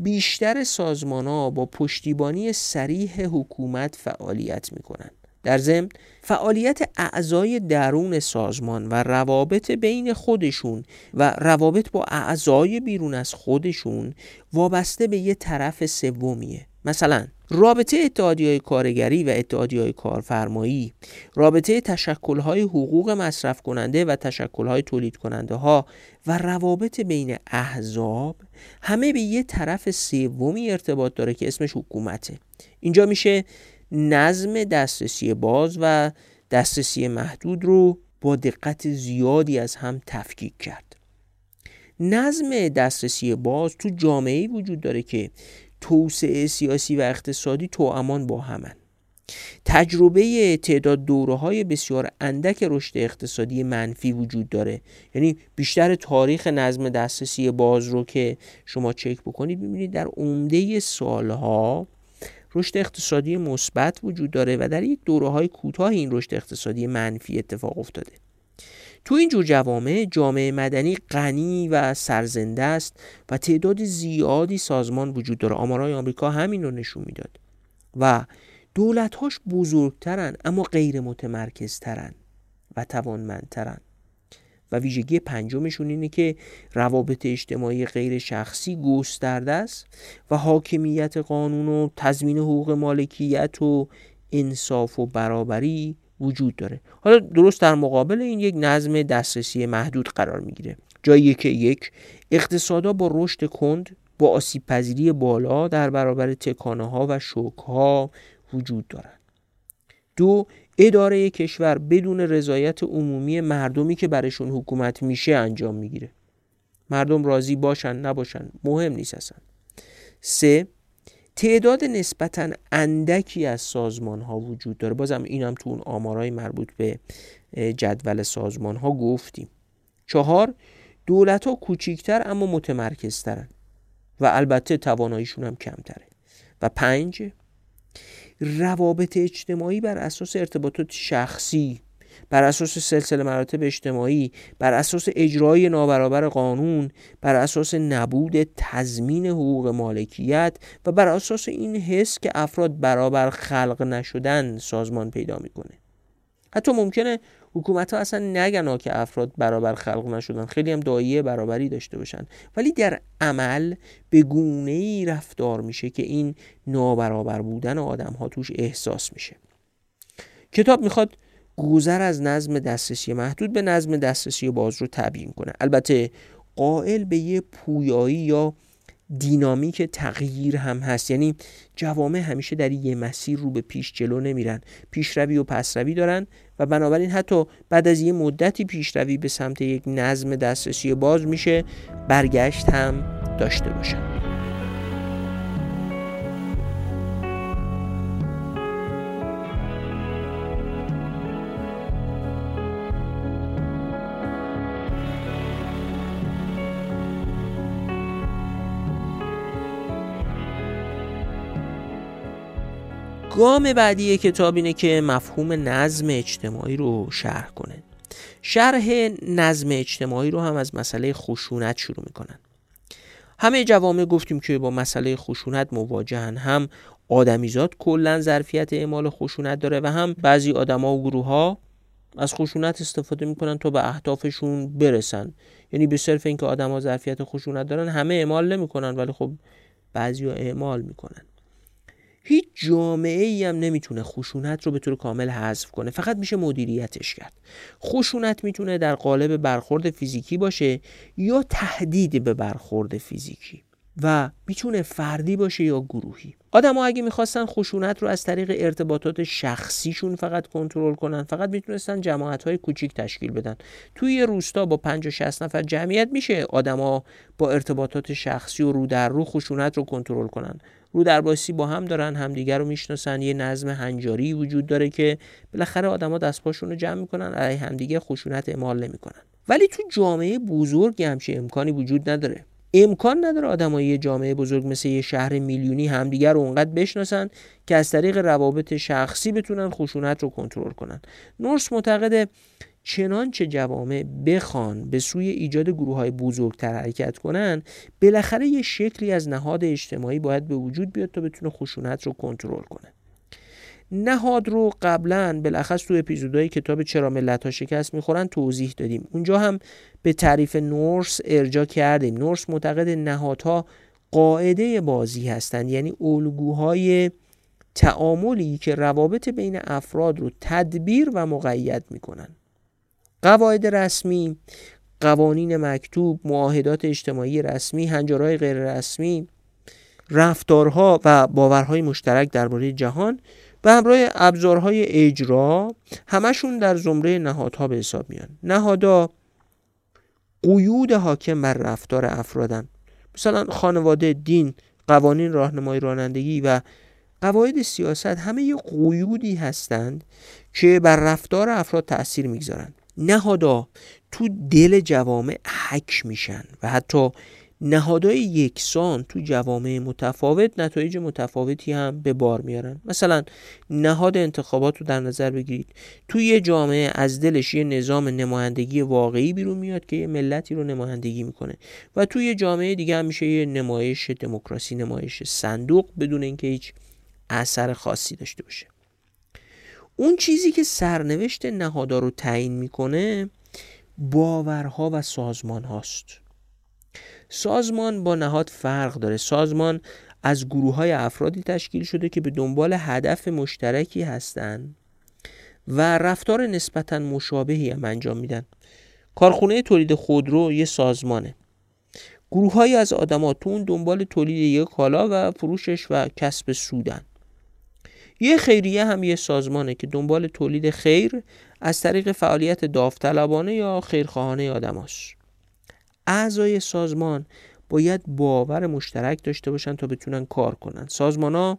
بیشتر سازمان‌ها با پشتیبانی صریح حکومت فعالیت میکنن. در ضمن فعالیت اعضای درون سازمان و روابط بین خودشون و روابط با اعضای بیرون از خودشون وابسته به یه طرف سومیه. مثلا رابطه اتحادیه‌های کارگری و اتحادیه‌های کارفرمایی، رابطه تشکل‌های حقوق مصرف کننده و تشکل‌های تولید کننده ها و روابط بین احزاب همه به یه طرف سومی ارتباط داره که اسمش حکومته. اینجا میشه نظم دسترسی باز و دسترسی محدود رو با دقت زیادی از هم تفکیک کرد. نظم دسترسی باز تو جامعه‌ای وجود داره که توسعه سیاسی و اقتصادی توامان با همن. تجربه تعداد دوره‌های بسیار اندک رشد اقتصادی منفی وجود داره. یعنی بیشتر تاریخ نظم دسترسی باز رو که شما چک بکنید می‌بینید در عمده سالها رشد اقتصادی مثبت وجود داره و در یک دوره‌های کوتاه این رشد اقتصادی منفی اتفاق افتاده. تو این جور جوامع جامعه مدنی غنی و سرزنده است و تعداد زیادی سازمان وجود داره. آمارای آمریکا همین رو نشون میداد و دولت‌هاش بزرگترن اما غیر متمرکزترن و توانمندترن. و ویژگی پنجمشون اینه که روابط اجتماعی غیر شخصی گسترده است و حاکمیت قانون و تضمین حقوق مالکیت و انصاف و برابری وجود داره. حالا درست در مقابل این یک نظم دسترسی محدود قرار میگیره. جایی که یک اقتصادا با رشد کند با آسیب پذیری بالا در برابر تکانه ها و شوک ها وجود دارند. دو، اداره کشور بدون رضایت عمومی مردمی که برشون حکومت میشه انجام میگیره. مردم راضی باشن نباشن مهم نیست اصلا. سه، تعداد نسبتاً اندکی از سازمان ها وجود داره. بازم اینم تو اون آمارای مربوط به جدول سازمان ها گفتیم. چهار، دولت ها کوچیکتر اما متمرکزترن و البته تواناییشون هم کمتره. و پنج، روابط اجتماعی بر اساس ارتباطات شخصی، بر اساس سلسله مراتب اجتماعی، بر اساس اجرای نابرابر قانون، بر اساس نبود تضمین حقوق مالکیت و بر اساس این حس که افراد برابر خلق نشدن سازمان پیدا میکنه. حتی ممکنه حکومت ها اصلا نگن که افراد برابر خلق نشدن، خیلی هم دایه برابری داشته باشن، ولی در عمل به گونه ای رفتار میشه که این نابرابر بودن آدم ها توش احساس میشه. کتاب میخواد گذر از نظم دسترسی محدود به نظم دسترسی باز رو تبیین کنه، البته قائل به یه پویایی یا دینامیک تغییر هم هست، یعنی جوامع همیشه در یه مسیر رو به پیش جلو نمیرن، پیشروی و پسروی دارن و بنابراین حتی بعد از یه مدتی پیشروی به سمت یک نظم دسترسی باز میشه، برگشت هم داشته باشن. گام بعدی کتاب اینه که مفهوم نظم اجتماعی رو شرح کنه. شرح نظم اجتماعی رو هم از مسئله خشونت شروع میکنن. همه جوامع گفتیم که با مسئله خشونت مواجهن، هم آدمیزاد کلا ظرفیت اعمال خشونت داره و هم بعضی آدما و گروه ها از خشونت استفاده میکنن تا به اهدافشون برسن، یعنی به صرف اینکه آدما ظرفیت خشونت دارن همه اعمال نمیکنن، ولی خب بعضیا اعمال میکنن. هیچ جامعه ای هم نمیتونه خشونت رو به طور کامل حذف کنه، فقط میشه مدیریتش کرد. خشونت میتونه در قالب برخورد فیزیکی باشه یا تهدید به برخورد فیزیکی و میتونه فردی باشه یا گروهی. آدم‌ها اگه میخواستن خشونت رو از طریق ارتباطات شخصیشون فقط کنترل کنن، فقط میتونستن جماعت‌های کوچیک تشکیل بدن. توی یه روستا با پنجاه شصت نفر جمعیت میشه آدم‌ها با ارتباطات شخصی و رو در رو خشونت رو کنترل کنن. رو درباسی با هم دارن، همدیگر رو میشناسن، یه نظم هنجاری وجود داره که بالاخره آدم‌ها دست‌پاشون رو جمع می‌کنن، علیه همدیگه خشونت اعمال نمی‌کنن. ولی تو جامعه بزرگ همچه امکانی وجود نداره. امکان نداره آدمای یه جامعه بزرگ مثل یه شهر میلیونی همدیگر رو اونقدر بشناسن که از طریق روابط شخصی بتونن خشونت رو کنترل کنن. نورث معتقده چنانچه جوامع بخوان به سوی ایجاد گروه‌های بزرگتر حرکت کنن، بالاخره یه شکلی از نهاد اجتماعی باید به وجود بیاد تا بتونه خشونت رو کنترل کنه. نهاد رو قبلا بالاخص تو اپیزودهای کتاب چرا ملت‌ها شکست میخورن توضیح دادیم، اونجا هم به تعریف نورث ارجاع کردیم. نورث معتقد نهادها قاعده بازی هستند، یعنی الگوهای تعاملی که روابط بین افراد رو تدبیر و مقید میکنن. قواعد رسمی، قوانین مکتوب، معاهدات اجتماعی رسمی، هنجارهای غیر رسمی، رفتارها و باورهای مشترک درباره جهان و همراه ابزارهای اجرا همشون در زمره نهادها به حساب میان. نهادها قیود حاکم بر رفتار افرادن، مثلا خانواده، دین، قوانین راهنمایی رانندگی و قواعد سیاست همه یه قیودی هستند که بر رفتار افراد تأثیر میگذارن. نهادها تو دل جوامع حک میشن و حتی نهادهای یکسان تو جوامع متفاوت نتایج متفاوتی هم به بار میارن. مثلا نهاد انتخابات رو در نظر بگیرید، توی یه جامعه از دلش یه نظام نمایندگی واقعی بیرون میاد که یه ملتی رو نمایندگی میکنه و توی یه جامعه دیگه هم میشه یه نمایش دموکراسی، نمایش صندوق، بدون اینکه هیچ اثر خاصی داشته باشه. اون چیزی که سرنوشت نهادها رو تعیین میکنه باورها و سازمان هاست. سازمان با نهاد فرق داره. سازمان از گروه‌های افرادی تشکیل شده که به دنبال هدف مشترکی هستند و رفتار نسبتاً مشابهی هم انجام میدن. کارخونه تولید خودرو یه سازمانه. گروه‌هایی از آدم‌ها تو اون دنبال تولید یک کالا و فروشش و کسب سودن. یه خیریه هم یه سازمانه که دنبال تولید خیر از طریق فعالیت داوطلبانه یا خیرخواهانه آدم‌هاست. اعضای سازمان باید باور مشترک داشته باشن تا بتونن کار کنن. سازمان‌ها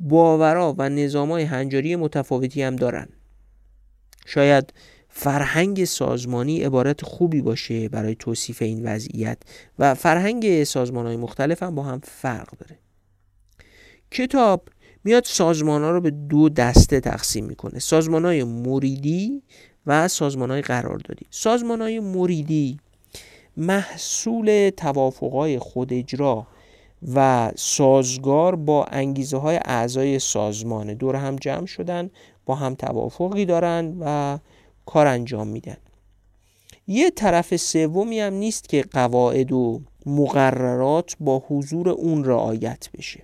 باورها و نظام‌های هنجاری متفاوتی هم دارن. شاید فرهنگ سازمانی عبارت خوبی باشه برای توصیف این وضعیت و فرهنگ سازمان‌های مختلف هم با هم فرق داره. کتاب میاد سازمان‌ها رو به دو دسته تقسیم میکنه: سازمان‌های موریدی و سازمان‌های قراردادی. سازمان‌های موریدی محصول توافق‌های خوداجرا و سازگار با انگیزه‌های اعضای سازمانه. دور هم جمع شدن، با هم توافقی دارن و کار انجام میدن. یه طرف سومی هم نیست که قواعد و مقررات با حضور اون رعایت بشه.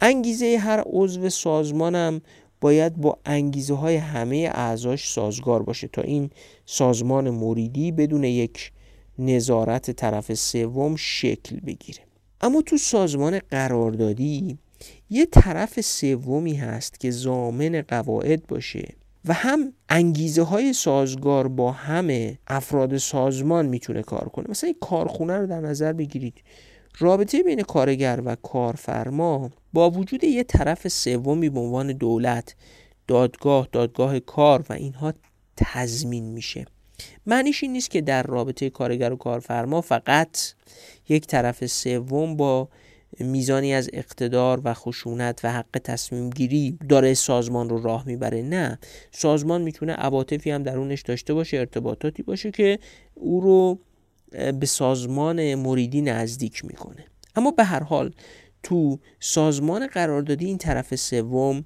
انگیزه هر عضو سازمانم باید با انگیزه های همه اعضاش سازگار باشه تا این سازمان موریدی بدون یک نظارت طرف سوم شکل بگیره. اما تو سازمان قراردادی یه طرف سومی هست که ضامن قواعد باشه و هم انگیزه های سازگار با همه افراد سازمان میتونه کار کنه. مثلا یک کارخونه رو در نظر بگیرید. رابطه بین کارگر و کارفرما با وجود یه طرف سومی به عنوان دولت، دادگاه، دادگاه کار و اینها تضمین میشه. معنیش این نیست که در رابطه کارگر و کارفرما فقط یک طرف سوم با میزانی از اقتدار و خشونت و حق تصمیم گیری داره سازمان رو راه میبره. نه، سازمان میتونه عواطفی هم درونش داشته باشه، ارتباطاتی باشه که او رو به سازمان موریدی نزدیک میکنه. اما به هر حال تو سازمان قراردادی این طرف سوم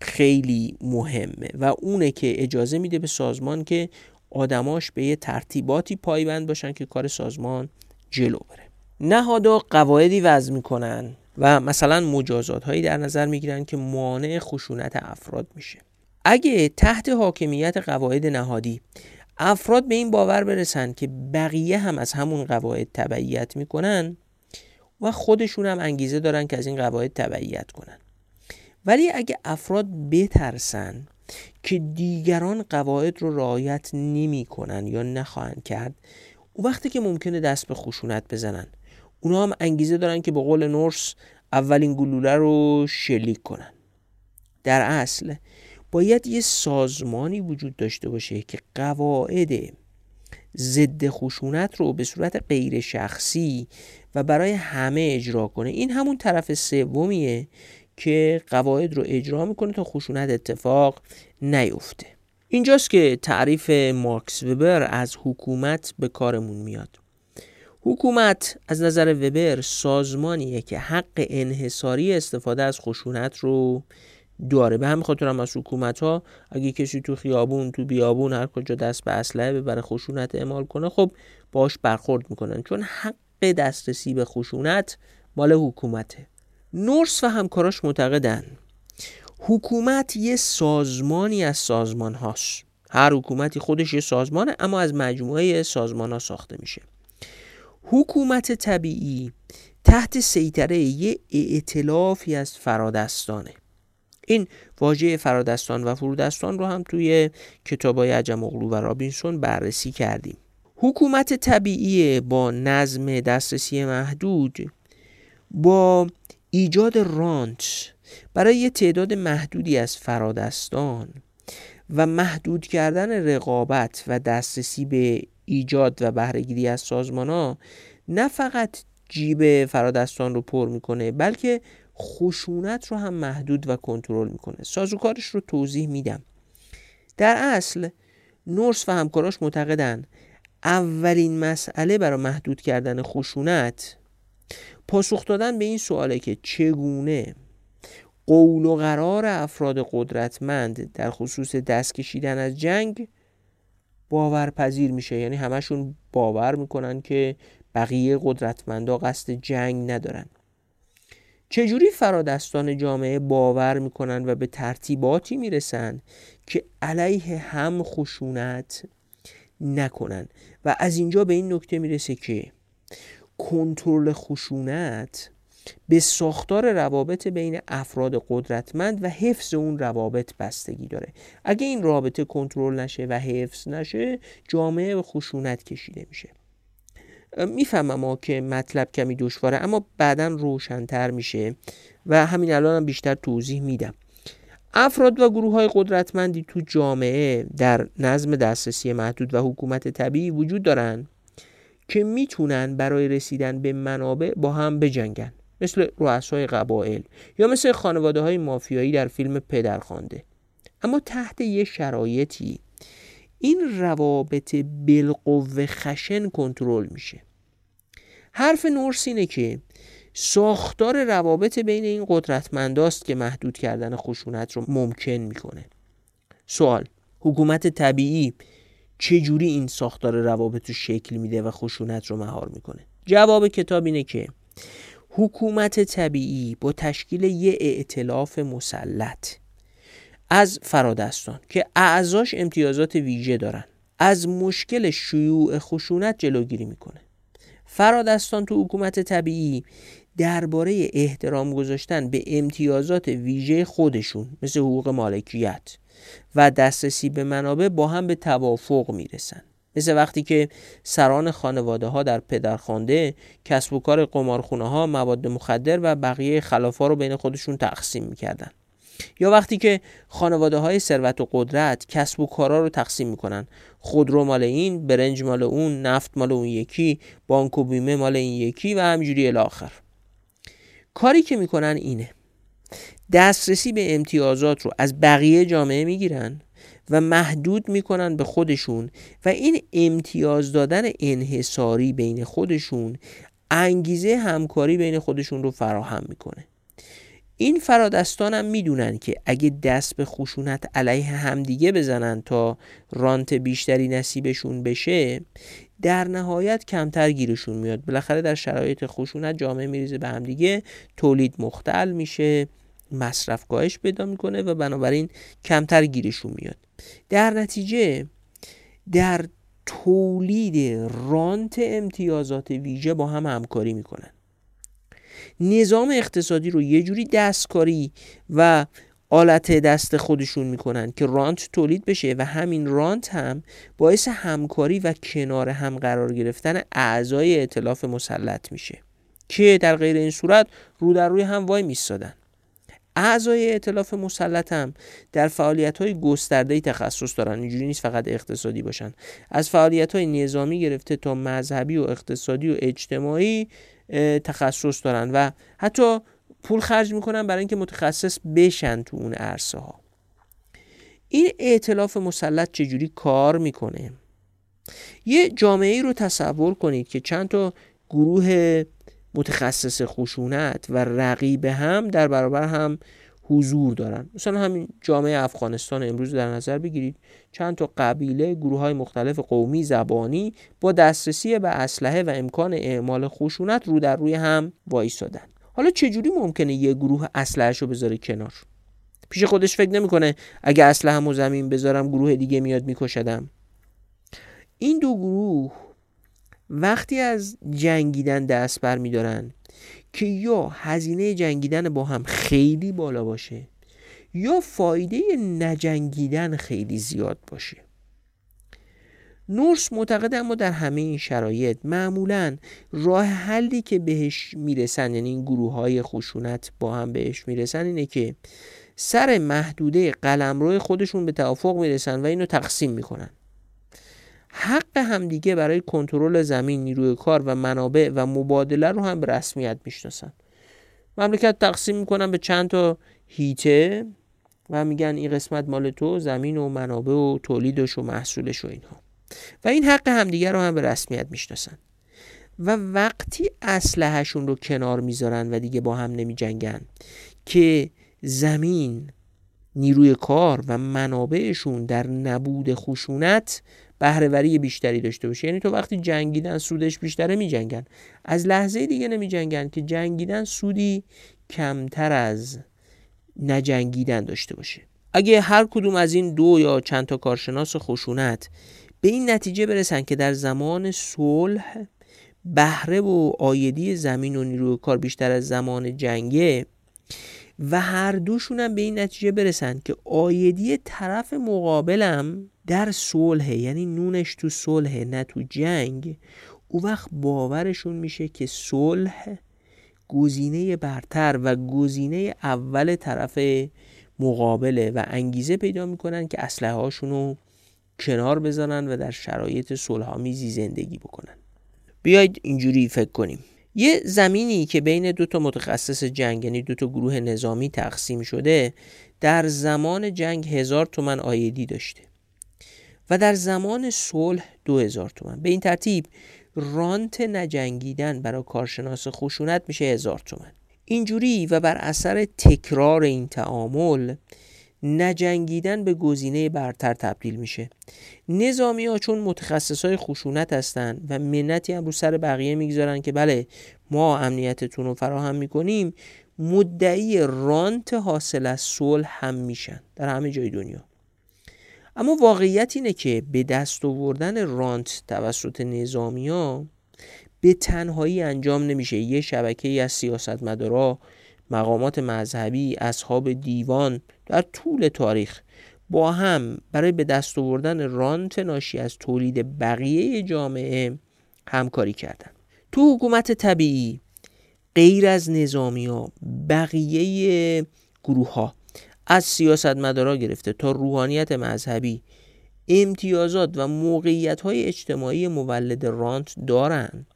خیلی مهمه و اونه که اجازه میده به سازمان که آدماش به یه ترتیباتی پایبند باشن که کار سازمان جلو بره. نهادها قواعدی وضع میکنن و مثلا مجازات هایی در نظر میگیرن که مانع خشونت افراد میشه. اگه تحت حاکمیت قواعد نهادی افراد به این باور برسن که بقیه هم از همون قواعد تبعیت میکنن و خودشون هم انگیزه دارن که از این قواعد تبعیت کنن، ولی اگه افراد بترسن که دیگران قواعد رو رعایت نمیکنن یا نخواهند کرد، اون وقتی که ممکنه دست به خشونت بزنن. اونا هم انگیزه دارن که به قول نورث اولین گلوله رو شلیک کنن. در اصل باید یه سازمانی وجود داشته باشه که قواعد ضد خشونت رو به صورت غیر شخصی و برای همه اجرا کنه. این همون طرف سومیه که قواعد رو اجرا میکنه تا خشونت اتفاق نیفته. اینجاست که تعریف مارکس وبر از حکومت به کارمون میاد. حکومت از نظر وبر سازمانیه که حق انحصاری استفاده از خشونت رو داره. به همین خاطر هم از حکومت ها اگه کسی تو خیابون، تو بیابون، هر کجا دست به اسلحه ببره خشونت اعمال کنه، خب باش برخورد میکنن، چون حق دسترسی به خشونت مال حکومته. نورث و همکاراش معتقدن حکومت یه سازمانی از سازمان هاست. هر حکومتی خودش یه سازمانه، اما از مجموعه سازمان ها ساخته میشه. حکومت طبیعی تحت سیطره یه ائتلافی از فرادستانه. این واژه فرادستان و فرودستان رو هم توی کتاب‌های عجم اغلو و رابینسون بررسی کردیم. حکومت طبیعی با نظم دسترسی محدود با ایجاد رانت برای یه تعداد محدودی از فرادستان و محدود کردن رقابت و دسترسی به ایجاد و بهره‌گیری از سازمان‌ها نه فقط جیب فرادستان رو پر میکنه، بلکه خشونت رو هم محدود و کنترل میکنه. سازوکارش رو توضیح میدم. در اصل نورث و همکاراش معتقدن اولین مسئله برای محدود کردن خشونت پاسخ دادن به این سواله که چگونه قول و قرار افراد قدرتمند در خصوص دست کشیدن از جنگ باورپذیر میشه. یعنی همشون باور میکنن که بقیه قدرتمندا قصد جنگ ندارن. چجوری فرادستان جامعه باور میکنن و به ترتیباتی میرسن که علیه هم خشونت، نکنن. و از اینجا به این نکته میرسه که کنترل خشونت به ساختار روابط بین افراد قدرتمند و حفظ اون روابط بستگی داره. اگه این رابطه کنترل نشه و حفظ نشه، جامعه به خشونت کشیده میشه. میفهمم ها که مطلب کمی دشواره، اما بعداً روشن‌تر میشه و همین الان هم بیشتر توضیح میدم. افراد و گروه‌های قدرتمندی تو جامعه در نظم دسترسی محدود و حکومت طبیعی وجود دارن که میتونن برای رسیدن به منابع با هم بجنگن، مثل رؤسای قبایل یا مثل خانواده‌های مافیایی در فیلم پدرخوانده. اما تحت یه شرایطی این روابط بالقوه خشن کنترل میشه. حرف نورث اینه که ساختار روابط بین این قدرتمنداست که محدود کردن خشونت رو ممکن میکنه. سوال: حکومت طبیعی چجوری این ساختار روابط رو شکل میده و خشونت رو مهار میکنه؟ جواب کتاب اینه که حکومت طبیعی با تشکیل یه ائتلاف مسلط از فرادستان که اعضاش امتیازات ویژه دارن، از مشکل شیوع خشونت جلوگیری میکنه. فرادستان تو حکومت طبیعی درباره احترام گذاشتن به امتیازات ویژه خودشون، مثل حقوق مالکیت و دسترسی به منابع، با هم به توافق میرسن. مثل وقتی که سران خانواده ها در پدرخوانده کسب و کار قمارخونه ها، مواد مخدر و بقیه خلافا رو بین خودشون تقسیم میکردن، یا وقتی که خانواده های ثروت و قدرت کسب و کارا رو تقسیم میکنن، خودرو مال این، برنج مال اون، نفت مال اون یکی، بانک و بیمه مال این یکی و همینجوری الی آخر. کاری که میکنن اینه: دسترسی به امتیازات رو از بقیه جامعه میگیرن و محدود میکنن به خودشون، و این امتیاز دادن انحصاری بین خودشون انگیزه همکاری بین خودشون رو فراهم میکنه. این فرادستان هم میدونن که اگه دست به خشونت علیه همدیگه بزنن تا رانت بیشتری نصیبشون بشه، در نهایت کمتر گیرشون میاد. بالاخره در شرایط خشونت جامعه میریزه به همدیگه، تولید مختل میشه، مصرف کاهش پیدا میکنه و بنابراین کمتر گیرشون میاد. در نتیجه در تولید رانت امتیازات ویژه با هم همکاری میکنن. نظام اقتصادی رو یه جوری دستکاری و آلت دست خودشون میکنن که رانت تولید بشه و همین رانت هم باعث همکاری و کنار هم قرار گرفتن اعضای ائتلاف مسلط میشه که در غیر این صورت رو در روی هم وای میستادن. اعضای ائتلاف مسلط هم در فعالیت‌های گسترده‌ای تخصص دارن، اینجوری نیست فقط اقتصادی باشن. از فعالیت‌های نظامی گرفته تا مذهبی و اقتصادی و اجتماعی تخصص دارن و حتی پول خرج میکنن برای اینکه متخصص بشن تو اون عرصه ها. این ائتلاف مسلط چجوری کار میکنه؟ یه جامعه ای رو تصور کنید که چند تا گروه متخصص خشونت و رقیب هم در برابر هم حضور دارن. مثلا همین جامعه افغانستان امروز در نظر بگیرید، چند تا قبیله، گروه‌های مختلف قومی، زبانی با دسترسی به اسلحه و امکان اعمال خشونت رو در روی هم وایسادن. حالا چجوری ممکنه یه گروه اسلحه‌شو بذاره کنار؟ پیش خودش فکر نمی‌کنه اگه اسلحه‌مو زمین بذارم گروه دیگه میاد میکشدم. این دو گروه وقتی از جنگیدن دست بر می‌دارن که یا هزینه جنگیدن با هم خیلی بالا باشه یا فایده نجنگیدن خیلی زیاد باشه. نورث معتقده اما در همه این شرایط معمولاً راه حلی که بهش میرسن، یعنی این گروه‌های خشونت با هم بهش میرسن، اینه که سر محدوده قلمرو خودشون به توافق میرسن و اینو تقسیم میکنن. حق همدیگه برای کنترل زمین، نیروی کار و منابع و مبادله رو هم به رسمیت میشناسن. مملکت تقسیم میکنن به چند تا هیته و میگن این قسمت مال تو، زمین و منابع و تولیدش و محصولش و اینها، و این حق همدیگه رو هم به رسمیت میشناسن. و وقتی اسلحه‌شون رو کنار میذارن و دیگه با هم نمیجنگن که زمین، نیروی کار و منابعشون در نبود خشونت بهره‌وری بیشتری داشته باشه. یعنی تو وقتی جنگیدن سودش بیشتره میجنگن، از لحظه دیگه نمیجنگن که جنگیدن سودی کمتر از نجنگیدن داشته باشه. اگه هر کدوم از این دو یا چند تا کارشناس خشونت به این نتیجه برسن که در زمان صلح بهره و آیدی زمین و نیروی کار بیشتر از زمان جنگه و هر دوشون هم به این نتیجه برسن که آیدی طرف مقابلم در صلح، یعنی نونش تو صلح نه تو جنگ، او وقت باورشون میشه که صلح گزینه برتر و گزینه اول طرف مقابله و انگیزه پیدا میکنن که اسلحه هاشونو کنار بذارن و در شرایط صلح‌آمیزی زندگی بکنن. بیایید اینجوری فکر کنیم. یه زمینی که بین دو تا متخصص جنگ، یعنی دو تا گروه نظامی تقسیم شده، در زمان جنگ هزار تومن آیدی داشته و در زمان صلح دو هزار تومن. به این ترتیب رانت نجنگیدن برای کارشناس خشونت میشه هزار تومن. اینجوری و بر اثر تکرار این تعامل نجنگیدن به گزینه برتر تبدیل میشه. نظامی ها چون متخصصای خشونت هستن و منتی هم رو سر بقیه میگذارن که بله ما امنیتتون رو فراهم میکنیم، مدعی رانت حاصل از صلح هم میشن در همه جای دنیا. اما واقعیت اینه که به دست آوردن رانت توسط نظامی ها به تنهایی انجام نمیشه. یه شبکه‌ای از سیاستمدارا، مقامات مذهبی، اصحاب دیوان در طول تاریخ با هم برای به دست آوردن رانت ناشی از تولید بقیه جامعه همکاری کردن. تو حکومت طبیعی غیر از نظامی ها بقیه گروه ها از سیاستمدارا گرفته تا روحانیت مذهبی امتیازات و موقعیت های اجتماعی مولد رانت دارن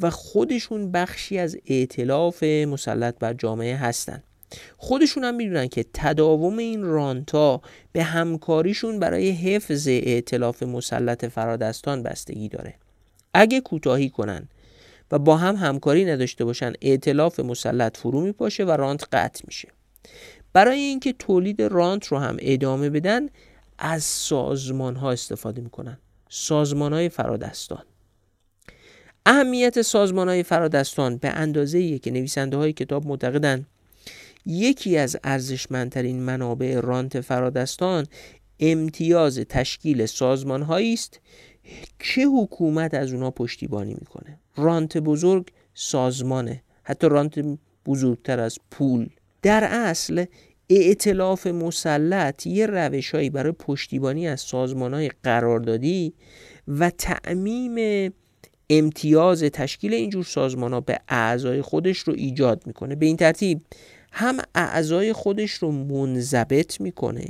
و خودشون بخشی از ائتلاف مسلط بر جامعه هستن. خودشون هم میدونن که تداوم این رانتا به همکاریشون برای حفظ ائتلاف مسلط فرادستان بستگی داره. اگه کوتاهی کنن و با هم همکاری نداشته باشن، ائتلاف مسلط فرو میپاشه و رانت قطع میشه. برای اینکه تولید رانت رو هم ادامه بدن، از سازمان ها استفاده میکنن. سازمان های فرادستان. اهمیت سازمان های فرادستان به اندازه‌ای که نویسنده های کتاب معتقدند یکی از ارزشمندترین منابع رانت فرادستان امتیاز تشکیل سازمان هایی است که حکومت از اونا پشتیبانی میکنه. رانت بزرگ سازمانه، حتی رانت بزرگتر از پول. در اصل ائتلاف مسلط یه روش‌هایی برای پشتیبانی از سازمان‌های قراردادی و تعمیم امتیاز تشکیل اینجور سازمان‌ها به اعضای خودش رو ایجاد میکنه. به این ترتیب هم اعضای خودش رو منضبط میکنه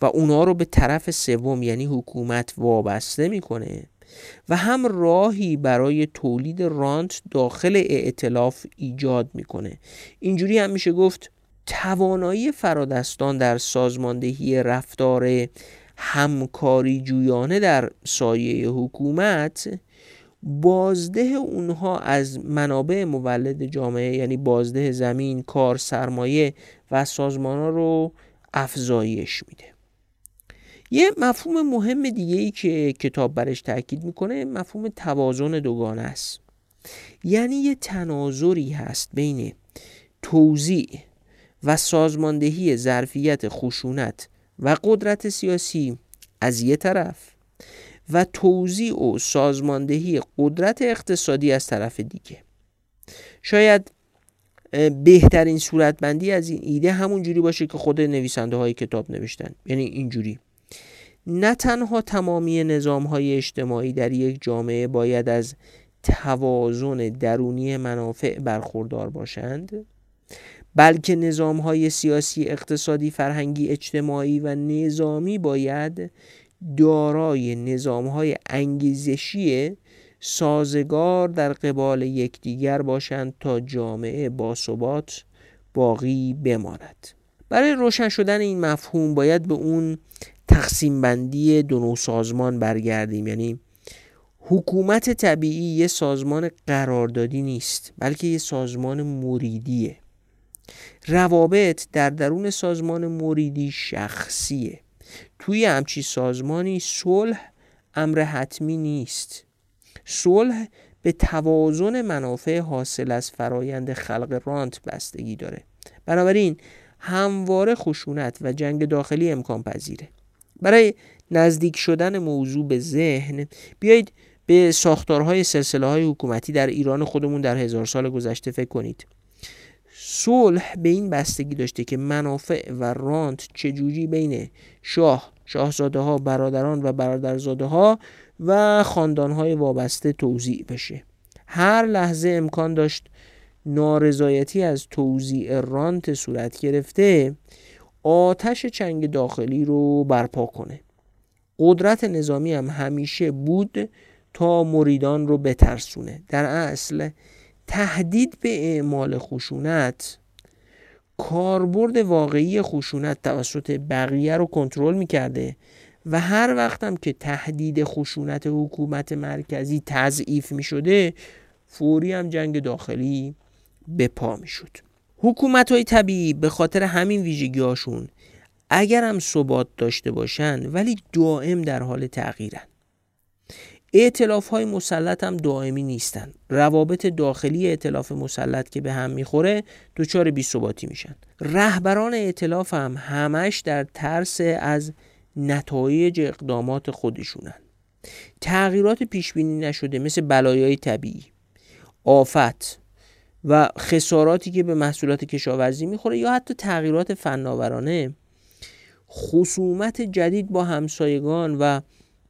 و اونها رو به طرف سوم یعنی حکومت وابسته میکنه و هم راهی برای تولید رانت داخل ائتلاف ایجاد میکنه. اینجوری هم میشه گفت توانایی فرادستان در سازماندهی رفتار همکاری جویانه در سایه حکومت بازده اونها از منابع مولد جامعه، یعنی بازده زمین، کار، سرمایه و سازمان ها رو افزایش میده. یه مفهوم مهم دیگه‌ای که کتاب برش تأکید میکنه مفهوم توازن دوگانه است. یعنی یه تناظری هست بین توزیع و سازماندهی ظرفیت خشونت و قدرت سیاسی از یه طرف و توزیع و سازماندهی قدرت اقتصادی از طرف دیگه. شاید بهترین صورتبندی از این ایده همون جوری باشه که خود نویسنده های کتاب نوشتن، یعنی اینجوری: نه تنها تمامی نظام‌های اجتماعی در یک جامعه باید از توازن درونی منافع برخوردار باشند، بلکه نظام‌های سیاسی، اقتصادی، فرهنگی، اجتماعی و نظامی باید دارای نظام‌های انگیزشی سازگار در قبال یکدیگر باشند تا جامعه باثبات باقی بماند. برای روشن شدن این مفهوم باید به اون تقسیم بندی دو نوع سازمان برگردیم. یعنی حکومت طبیعی یه سازمان قراردادی نیست، بلکه یه سازمان موریدیه. روابط در درون سازمان موریدی شخصیه. توی همچی سازمانی صلح امر حتمی نیست. صلح به توازن منافع حاصل از فرایند خلق رانت بستگی داره. بنابراین همواره خشونت و جنگ داخلی امکان پذیره. برای نزدیک شدن موضوع به ذهن، بیایید به ساختارهای سلسله‌های حکومتی در ایران خودمون در هزار سال گذشته فکر کنید. صلح به این بستگی داشته که منافع و رانت چجوری بین شاه، شاهزاده‌ها، برادران و برادرزاده‌ها و خاندان‌های وابسته توزیع بشه. هر لحظه امکان داشت نارضایتی از توزیع رانت صورت گرفته آتش چنگ داخلی رو برپا کنه. قدرت نظامی هم همیشه بود تا مریدان رو بترسونه. در اصل تهدید به اعمال خشونت، کاربرد واقعی خشونت توسط بقیه رو کنترل می‌کرده و هر وقت هم که تهدید خشونت حکومت مرکزی تضعیف می‌شده، فوری هم جنگ داخلی به پا می‌شد. حکومت‌های طبیعی به خاطر همین ویژگی‌هاشون اگر هم ثبات داشته باشن ولی دائم در حال تغییرن. ائتلاف‌های مسلط هم دائمی نیستن. روابط داخلی ائتلاف مسلط که به هم میخوره دچار بی‌ثباتی میشن. رهبران ائتلاف هم همش در ترس از نتایج اقدامات خودشونن. تغییرات پیشبینی نشده مثل بلایای طبیعی، آفت و خساراتی که به محصولات کشاورزی میخوره یا حتی تغییرات فناورانه، خصومت جدید با همسایگان و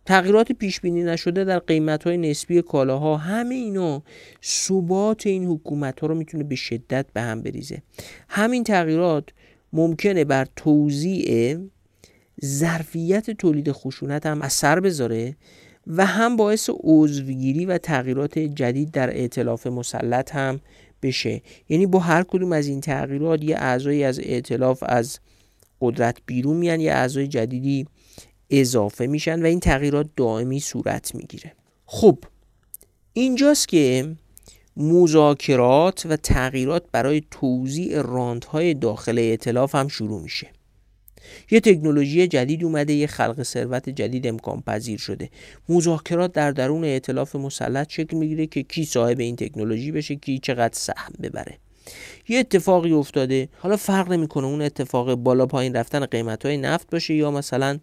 تغییرات پیشبینی نشده در قیمت‌های نسبی کالاها، همه اینا ثبات این حکومت‌ها رو میتونه به شدت به هم بریزه. همین تغییرات ممکنه بر توزیع ظرفیت تولید خشونت هم اثر بذاره و هم باعث عضوگیری و تغییرات جدید در ائتلاف مسلط هم بشه. یعنی با هر کدوم از این تغییرات یه اعضایی از ائتلاف از قدرت بیرون میان، یه اعضای جدیدی اضافه میشن و این تغییرات دائمی صورت میگیره. خب اینجاست که مذاکرات و تغییرات برای توزیع راندهای داخل ائتلاف هم شروع میشه. یه تکنولوژی جدید اومده، یه خلق ثروت جدید امکان پذیر شده. مذاکرات در درون ائتلاف مسلط شکل میگیره که کی صاحب این تکنولوژی بشه، کی چقدر سهم ببره. یه اتفاقی افتاده، حالا فرق نمیکنه اون اتفاق بالا پایین رفتن قیمت‌های نفت باشه یا مثلا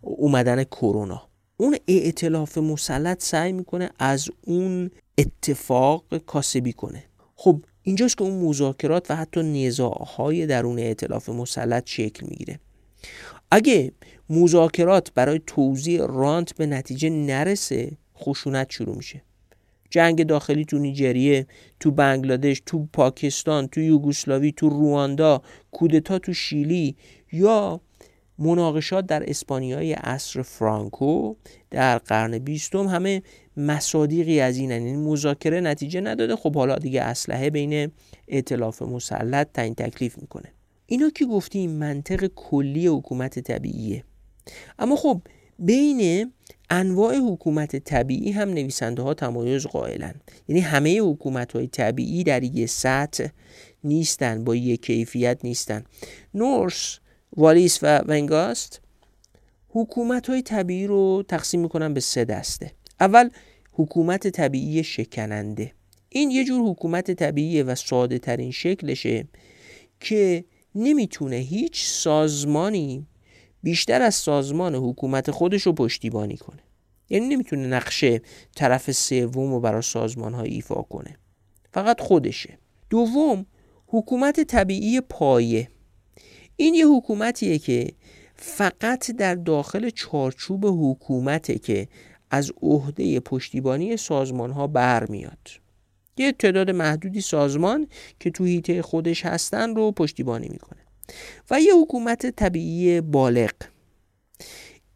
اومدن کرونا. اون ائتلاف مسلط سعی میکنه از اون اتفاق کاسبی کنه. خب اینجاست که اون مذاکرات و حتی نزاع‌های درون ائتلاف مسلط شکل میگیره. اگه مذاکرات برای توزیع رانت به نتیجه نرسه، خشونت شروع میشه. جنگ داخلی تو نیجریه، تو بنگلادش، تو پاکستان، تو یوگسلاوی، تو رواندا، کودتا تو شیلی یا مناقشات در اسپانیای عصر فرانکو در قرن بیستم همه مصادیقی از اینن. این مذاکره نتیجه نداده، خب حالا دیگه اسلحه بین ائتلاف مسلط تعیین تکلیف میکنه. اینا که گفتیم منطق کلی حکومت طبیعیه، اما خب بین انواع حکومت طبیعی هم نویسنده ها تمایز قائلن. یعنی همه حکومت های طبیعی در یک سطح نیستن، با یک کیفیت نیستن. نورث، والیس و وینگاست حکومت های طبیعی رو تقسیم میکنن به سه دسته. اول حکومت طبیعی شکننده. این یه جور حکومت طبیعیه و ساده ترین شکلشه که نمیتونه هیچ سازمانی بیشتر از سازمان حکومت خودش رو پشتیبانی کنه. یعنی نمیتونه نقشه طرف سوم رو برای سازمان‌ها ایفا کنه، فقط خودشه. دوم حکومت طبیعی پایه. این یه حکومتیه که فقط در داخل چارچوب حکومته که از عهده پشتیبانی سازمان‌ها برمیاد. یه تعداد محدودی سازمان که تو حیطه خودش هستن رو پشتیبانی میکنه. و یه حکومت طبیعی بالغ.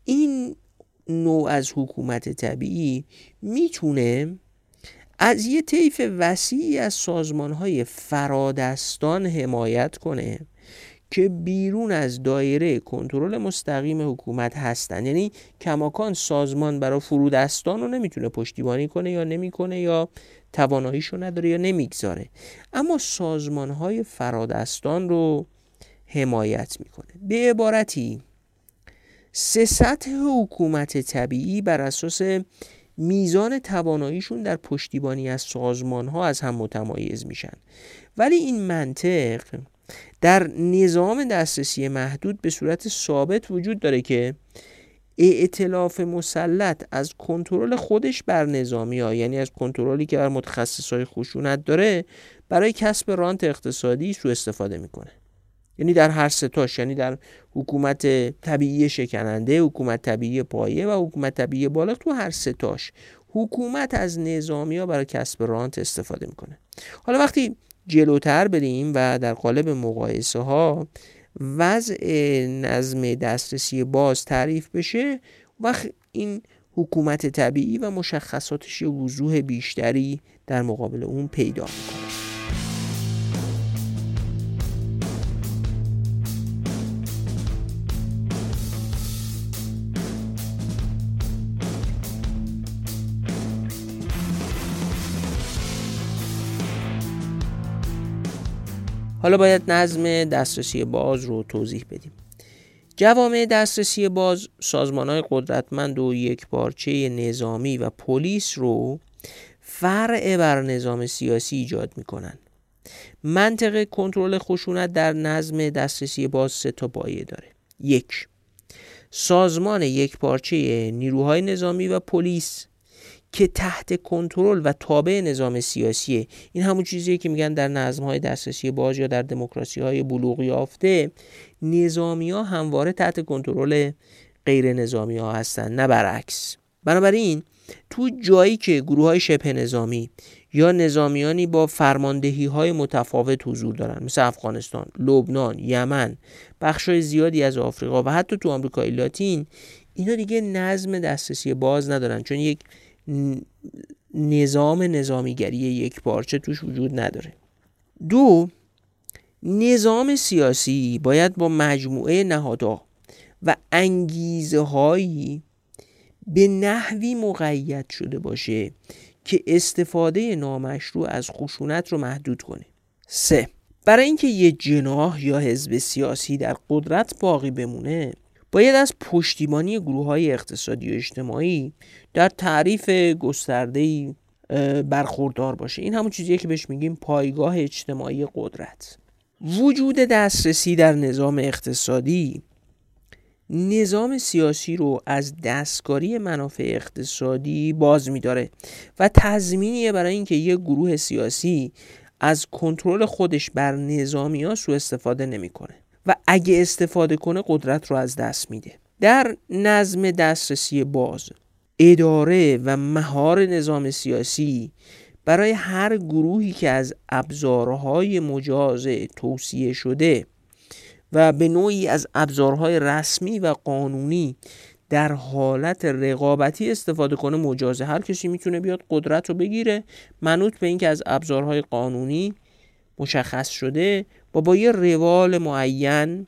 این نوع از حکومت طبیعی میتونه از یه طیف وسیعی از سازمان‌های فرادستان حمایت کنه که بیرون از دایره کنترل مستقیم حکومت هستن. یعنی کماکان سازمان برای فرودستان رو نمیتونه پشتیبانی کنه یا نمیکنه یا تواناییشو نداره یا نمیگذاره، اما سازمان‌های فرادستان رو حمایت میکنه. به عبارتی سه سطح حکومت طبیعی بر اساس میزان تواناییشون در پشتیبانی از سازمان‌ها از هم متمایز میشن، ولی این منطق در نظام دسترسی محدود به صورت ثابت وجود داره که ائتلاف مسلط از کنترل خودش بر نظامی‌ها، یعنی از کنترلی که بر متخصصای خشونت داره، برای کسب رانت اقتصادی سوء استفاده میکنه. یعنی در هر سه تاش، یعنی در حکومت طبیعی شکننده، حکومت طبیعی پایه و حکومت طبیعی بالغ، تو هر سه تاش حکومت از نظامی‌ها برای کسب رانت استفاده میکنه. حالا وقتی جلوتر بریم و در قالب مقایسه ها وضع نظم دسترسی باز تعریف بشه، وقت این حکومت طبیعی و مشخصاتش وضوح بیشتری در مقابل اون پیدا میکنه. حالا باید نظم دسترسی باز رو توضیح بدیم. جوامع دسترسی باز سازمان‌های قدرتمند و یکپارچه نظامی و پلیس رو فرع بر نظام سیاسی ایجاد می‌کنن. منطقه کنترل خشونت در نظم دسترسی باز سه تا پایه داره. یک، سازمان یکپارچه نیروهای نظامی و پلیس که تحت کنترل و تابع نظام سیاسیه. این همون چیزیه که میگن در نظم‌های دسترسی باز یا در دموکراسی‌های بلوغ یافته نظامی‌ها همواره تحت کنترل غیر نظامی‌ها هستن، نه برعکس. بنابراین تو جایی که گروه‌های شبه نظامی یا نظامیانی با فرماندهی‌های متفاوت حضور دارن، مثل افغانستان، لبنان، یمن، بخش‌های زیادی از آفریقا و حتی تو آمریکای لاتین، اینا دیگه نظم دسترسی باز ندارن، چون یک نظام نظامیگری یک پارچه توش وجود نداره. دو، نظام سیاسی باید با مجموعه نهادها و انگیزه هایی به نحوی مقید شده باشه که استفاده نامشروع از خشونت رو محدود کنه. سه، برای اینکه یه جناح یا حزب سیاسی در قدرت باقی بمونه، باید از پشتیبانی گروه‌های اقتصادی و اجتماعی در تعریف گسترده‌ای برخوردار باشه. این همون چیزیه که بهش میگیم پایگاه اجتماعی قدرت. وجود دسترسی در نظام اقتصادی نظام سیاسی رو از دستکاری منافع اقتصادی باز می‌داره و تضمینیه برای اینکه یک گروه سیاسی از کنترل خودش بر نظامی‌ها سوء استفاده نمی‌کنه و اگه استفاده کنه قدرت رو از دست میده. در نظم دسترسی باز اداره و مهار نظام سیاسی برای هر گروهی که از ابزارهای مجاز توصیه شده و به نوعی از ابزارهای رسمی و قانونی در حالت رقابتی استفاده کنه مجازه. هر کسی میتونه بیاد قدرت رو بگیره، منوط به این که از ابزارهای قانونی مشخص شده با با یه روال معین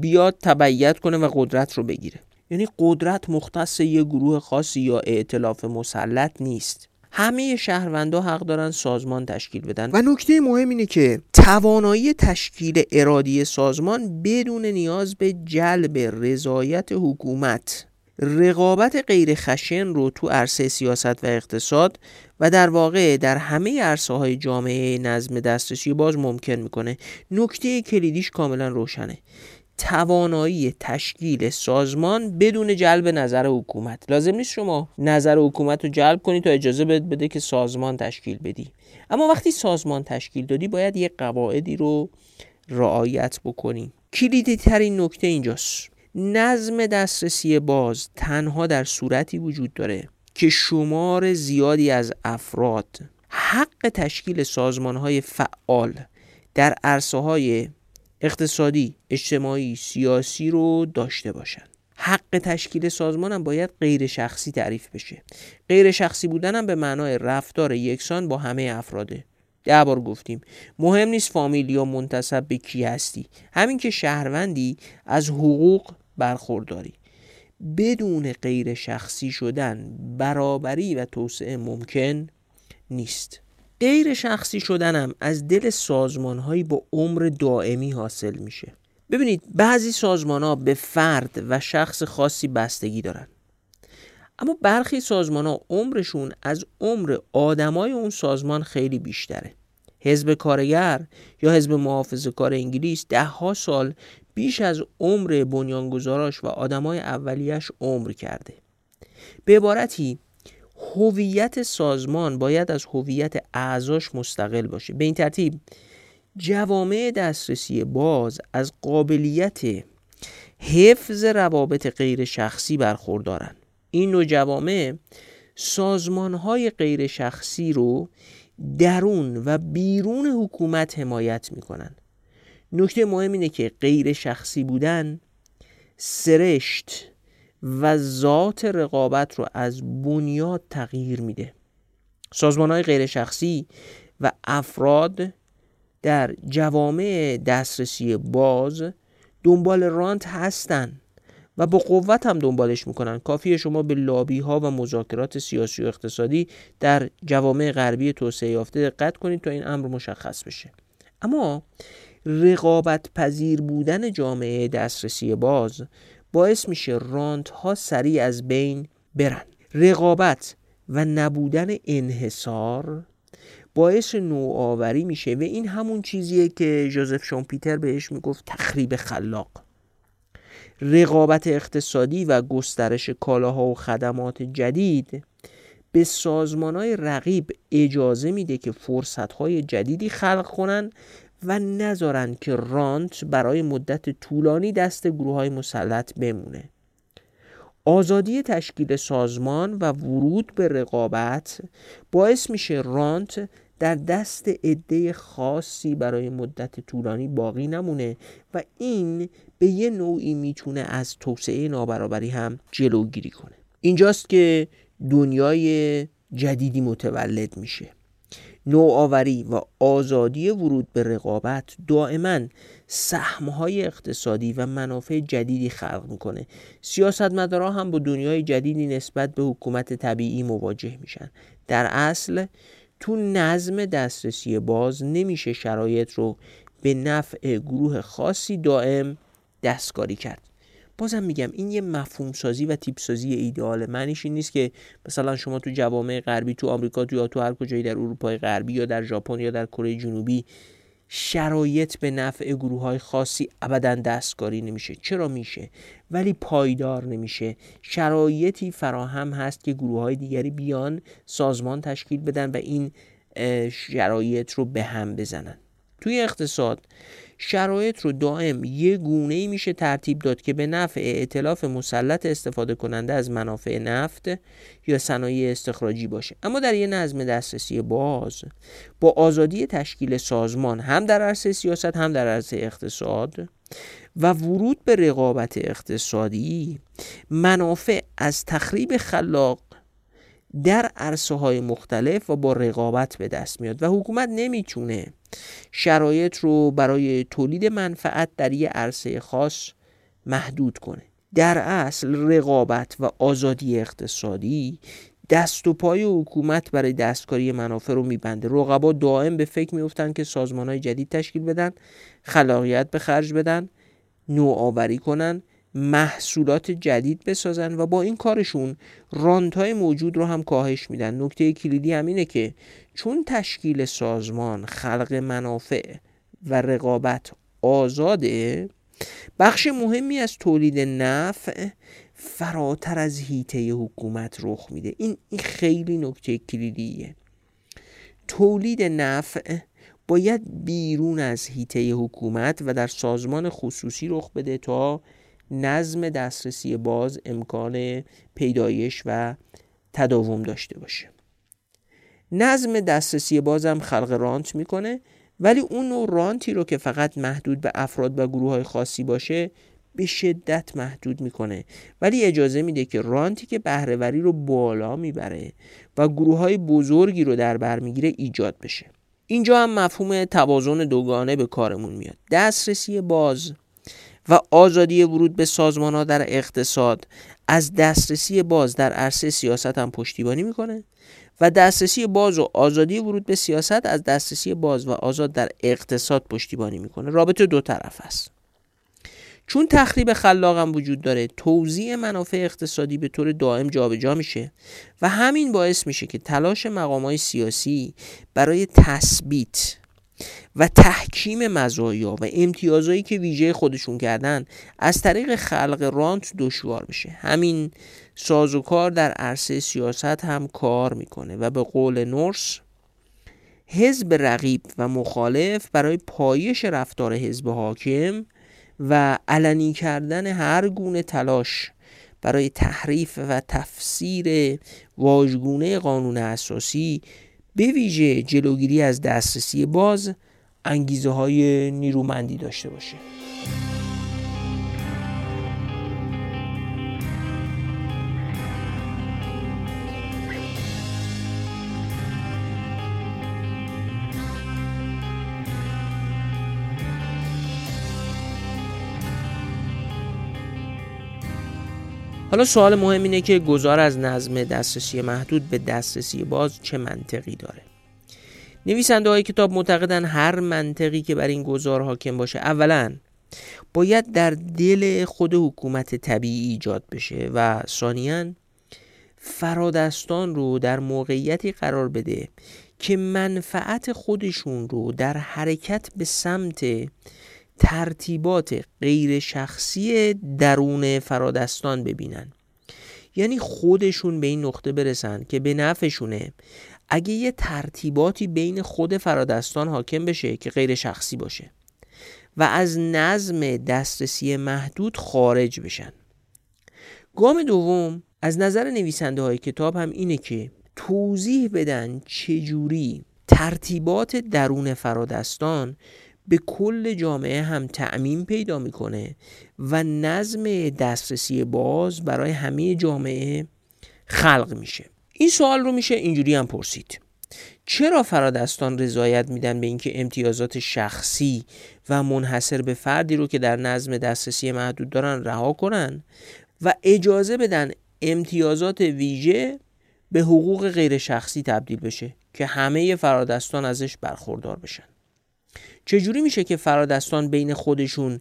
بیاد تبعیت کنه و قدرت رو بگیره. یعنی قدرت مختص یه گروه خاصی یا ائتلاف مسلط نیست. همه شهروندا حق دارن سازمان تشکیل بدن و نکته مهم اینه که توانایی تشکیل ارادی سازمان بدون نیاز به جلب رضایت حکومت رقابت غیر خشن رو تو عرصه سیاست و اقتصاد و در واقع در همه عرصه‌های جامعه نظم دسترسی باز ممکن میکنه. نکته کلیدیش کاملا روشنه، توانایی تشکیل سازمان بدون جلب نظر حکومت. لازم نیست شما نظر حکومت رو جلب کنی تا اجازه بده که سازمان تشکیل بدی، اما وقتی سازمان تشکیل دادی باید یه قواعدی رو رعایت بکنی. کلیدی ترین نکته اینجاست، نظم دسترسی باز تنها در صورتی وجود داره که شمار زیادی از افراد حق تشکیل سازمان‌های فعال در عرصه‌های اقتصادی، اجتماعی، سیاسی رو داشته باشن. حق تشکیل سازمان هم باید غیر شخصی تعریف بشه. غیر شخصی بودن هم به معنای رفتار یکسان با همه افراده. ده بار گفتیم مهم نیست فامیل یا منتسب به کی هستی، همین که شهروندی از حقوق برخورداری. بدون غیر شخصی شدن برابری و توسعه ممکن نیست. غیر شخصی شدن هم از دل سازمان‌هایی با عمر دائمی حاصل میشه. ببینید بعضی سازمان‌ها به فرد و شخص خاصی بستگی دارن، اما برخی سازمان‌ها عمرشون از عمر آدمای اون سازمان خیلی بیشتره. حزب کارگر یا حزب محافظه‌کار انگلیس ده‌ها سال بیش از عمر بنیانگذاراش و آدمای اولیش عمر کرده. به عبارتی هویت سازمان باید از هویت اعضاش مستقل باشه. به این ترتیب جوامع دسترسی باز از قابلیت حفظ روابط غیر شخصی برخوردارن. این نوع جوامع سازمان‌های غیر شخصی رو درون و بیرون حکومت حمایت می‌کنن. نکته مهم اینه که غیر شخصی بودن سرشت و ذات رقابت رو از بنیاد تغییر میده. سازمان‌های غیر شخصی و افراد در جوامع دسترسی باز دنبال رانت هستن و با قوت هم دنبالش میکنن. کافیه شما به لابی ها و مذاکرات سیاسی و اقتصادی در جوامع غربی توسعه یافته دقت کنید تا این امر مشخص بشه. اما رقابت پذیر بودن جامعه دسترسی باز باعث میشه رانت ها سریع از بین برن. رقابت و نبودن انحصار باعث نوآوری میشه و این همون چیزیه که جوزف شومپیتر بهش میگفت تخریب خلاق. رقابت اقتصادی و گسترش کالاها و خدمات جدید به سازمان‌های رقیب اجازه میده که فرصت‌های جدیدی خلق کنن و نذارن که رانت برای مدت طولانی دست گروه‌های مسلط بمونه. آزادی تشکیل سازمان و ورود به رقابت باعث میشه رانت در دست عده خاصی برای مدت طولانی باقی نمونه و این به یه نوعی میتونه از توسعه نابرابری هم جلوگیری کنه. اینجاست که دنیای جدیدی متولد میشه. نوآوری و آزادی ورود به رقابت دائما سهم‌های اقتصادی و منافع جدیدی خلق میکنه. سیاستمدارا هم با دنیای جدیدی نسبت به حکومت طبیعی مواجه میشن. در اصل تو نظم دسترسی باز نمیشه شرایط رو به نفع گروه خاصی دائم دستکاری کرد. بازم میگم این یه مفهوم سازی و تیپ سازی ایدئاله. معنیش این نیست که مثلا شما تو جوامع غربی، تو آمریکا، تو یا تو هر کجایی در اروپای غربی یا در ژاپن یا در کره جنوبی شرایط به نفع گروه‌های خاصی ابداً دستکاری نمیشه. چرا میشه؟ ولی پایدار نمیشه. شرایطی فراهم هست که گروه‌های دیگری بیان سازمان تشکیل بدن و این شرایط رو به هم بزنن. توی اقتصاد شرایط رو دائم یه گونه‌ای میشه ترتیب داد که به نفع ائتلاف مسلط استفاده کننده از منافع نفت یا صنایع استخراجی باشه. اما در یه نظم دسترسی باز با آزادی تشکیل سازمان هم در عرصه سیاست هم در عرصه اقتصاد و ورود به رقابت اقتصادی، منافع از تخریب خلاق در عرصه‌های مختلف و با رقابت به دست میاد و حکومت نمیتونه شرایط رو برای تولید منفعت در یک عرصه خاص محدود کنه. در اصل رقابت و آزادی اقتصادی دست و پای حکومت برای دستکاری منافع رو میبنده. رقبا دائم به فکر میفتن که سازمان‌های جدید تشکیل بدن، خلاقیت به خرج بدن، نوآوری کنن، محصولات جدید بسازن و با این کارشون رانت‌های موجود رو هم کاهش میدن. نکته کلیدی هم اینه که چون تشکیل سازمان، خلق منافع و رقابت آزاده، بخش مهمی از تولید نفع فراتر از حیطه حکومت رخ میده. این این خیلی نکته کلیدیه. تولید نفع باید بیرون از حیطه حکومت و در سازمان خصوصی رخ بده تا نظم دسترسی باز امکان پیدایش و تداوم داشته باشه. نظم دسترسی باز هم خلق رانت میکنه، ولی اون نوع رانتی رو که فقط محدود به افراد و گروه های خاصی باشه به شدت محدود میکنه، ولی اجازه میده که رانتی که بهره‌وری رو بالا میبره و گروه های بزرگی رو در بر میگیره ایجاد بشه. اینجا هم مفهوم توازن دوگانه به کارمون میاد. دسترسی باز و آزادی ورود به سازمان‌ها در اقتصاد از دسترسی باز در عرصه سیاست هم پشتیبانی میکنه و دسترسی باز و آزادی ورود به سیاست از دسترسی باز و آزاد در اقتصاد پشتیبانی میکنه. رابطه دو طرف است. چون تخریب خلاق هم وجود داره، توزیع منافع اقتصادی به طور دائم جابجا میشه و همین باعث میشه که تلاش مقام‌های سیاسی برای تثبیت و تحکیم مزایا و امتیازهایی که ویژه خودشون کردن از طریق خلق رانت دشوار میشه. همین سازوکار در عرصه سیاست هم کار میکنه و به قول نورث حزب رقیب و مخالف برای پایش رفتار حزب حاکم و علنی کردن هر گونه تلاش برای تحریف و تفسیر واژگونه قانون اساسی، به ویژه جلوگیری از دسترسی باز، انگیزه های نیرومندی داشته باشه. حالا سوال مهم اینه که گذار از نظم دسترسی محدود به دسترسی باز چه منطقی داره؟ نویسنده های کتاب معتقدن هر منطقی که بر این گذار حاکم باشه اولاً باید در دل خود حکومت طبیعی ایجاد بشه و ثانیاً فرادستان رو در موقعیتی قرار بده که منفعت خودشون رو در حرکت به سمت ترتیبات غیر شخصی درون فرادستان ببینن، یعنی خودشون به این نقطه برسن که به نفعشونه اگه یه ترتیباتی بین خود فرادستان حاکم بشه که غیر شخصی باشه و از نظم دسترسی محدود خارج بشن. گام دوم از نظر نویسنده های کتاب هم اینه که توضیح بدن چجوری ترتیبات درون فرادستان به کل جامعه هم تعمیم پیدا میکنه و نظم دسترسی باز برای همه جامعه خلق میشه. این سوال رو میشه اینجوری هم پرسید: چرا فرادستان رضایت میدن به اینکه امتیازات شخصی و منحصر به فردی رو که در نظم دسترسی محدود دارن رها کنن و اجازه بدن امتیازات ویژه به حقوق غیر شخصی تبدیل بشه که همه فرادستان ازش برخوردار بشن؟ چجوری میشه که فرادستان بین خودشون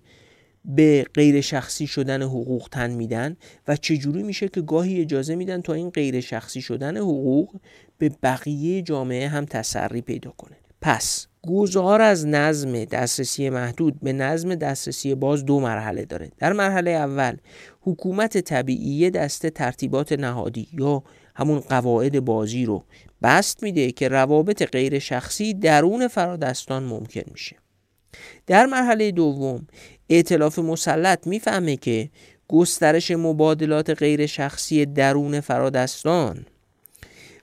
به غیر شخصی شدن حقوق تن میدن و چجوری میشه که گاهی اجازه میدن تا این غیر شخصی شدن حقوق به بقیه جامعه هم تسری پیدا کنه؟ پس گذار از نظم دسترسی محدود به نظم دسترسی باز دو مرحله داره. در مرحله اول حکومت طبیعی دسته ترتیبات نهادی یا همون قواعد بازی رو بست میده که روابط غیر شخصی درون فرادستان ممکن میشه. در مرحله دوم ائتلاف مسلط میفهمه که گسترش مبادلات غیر شخصی درون فرادستان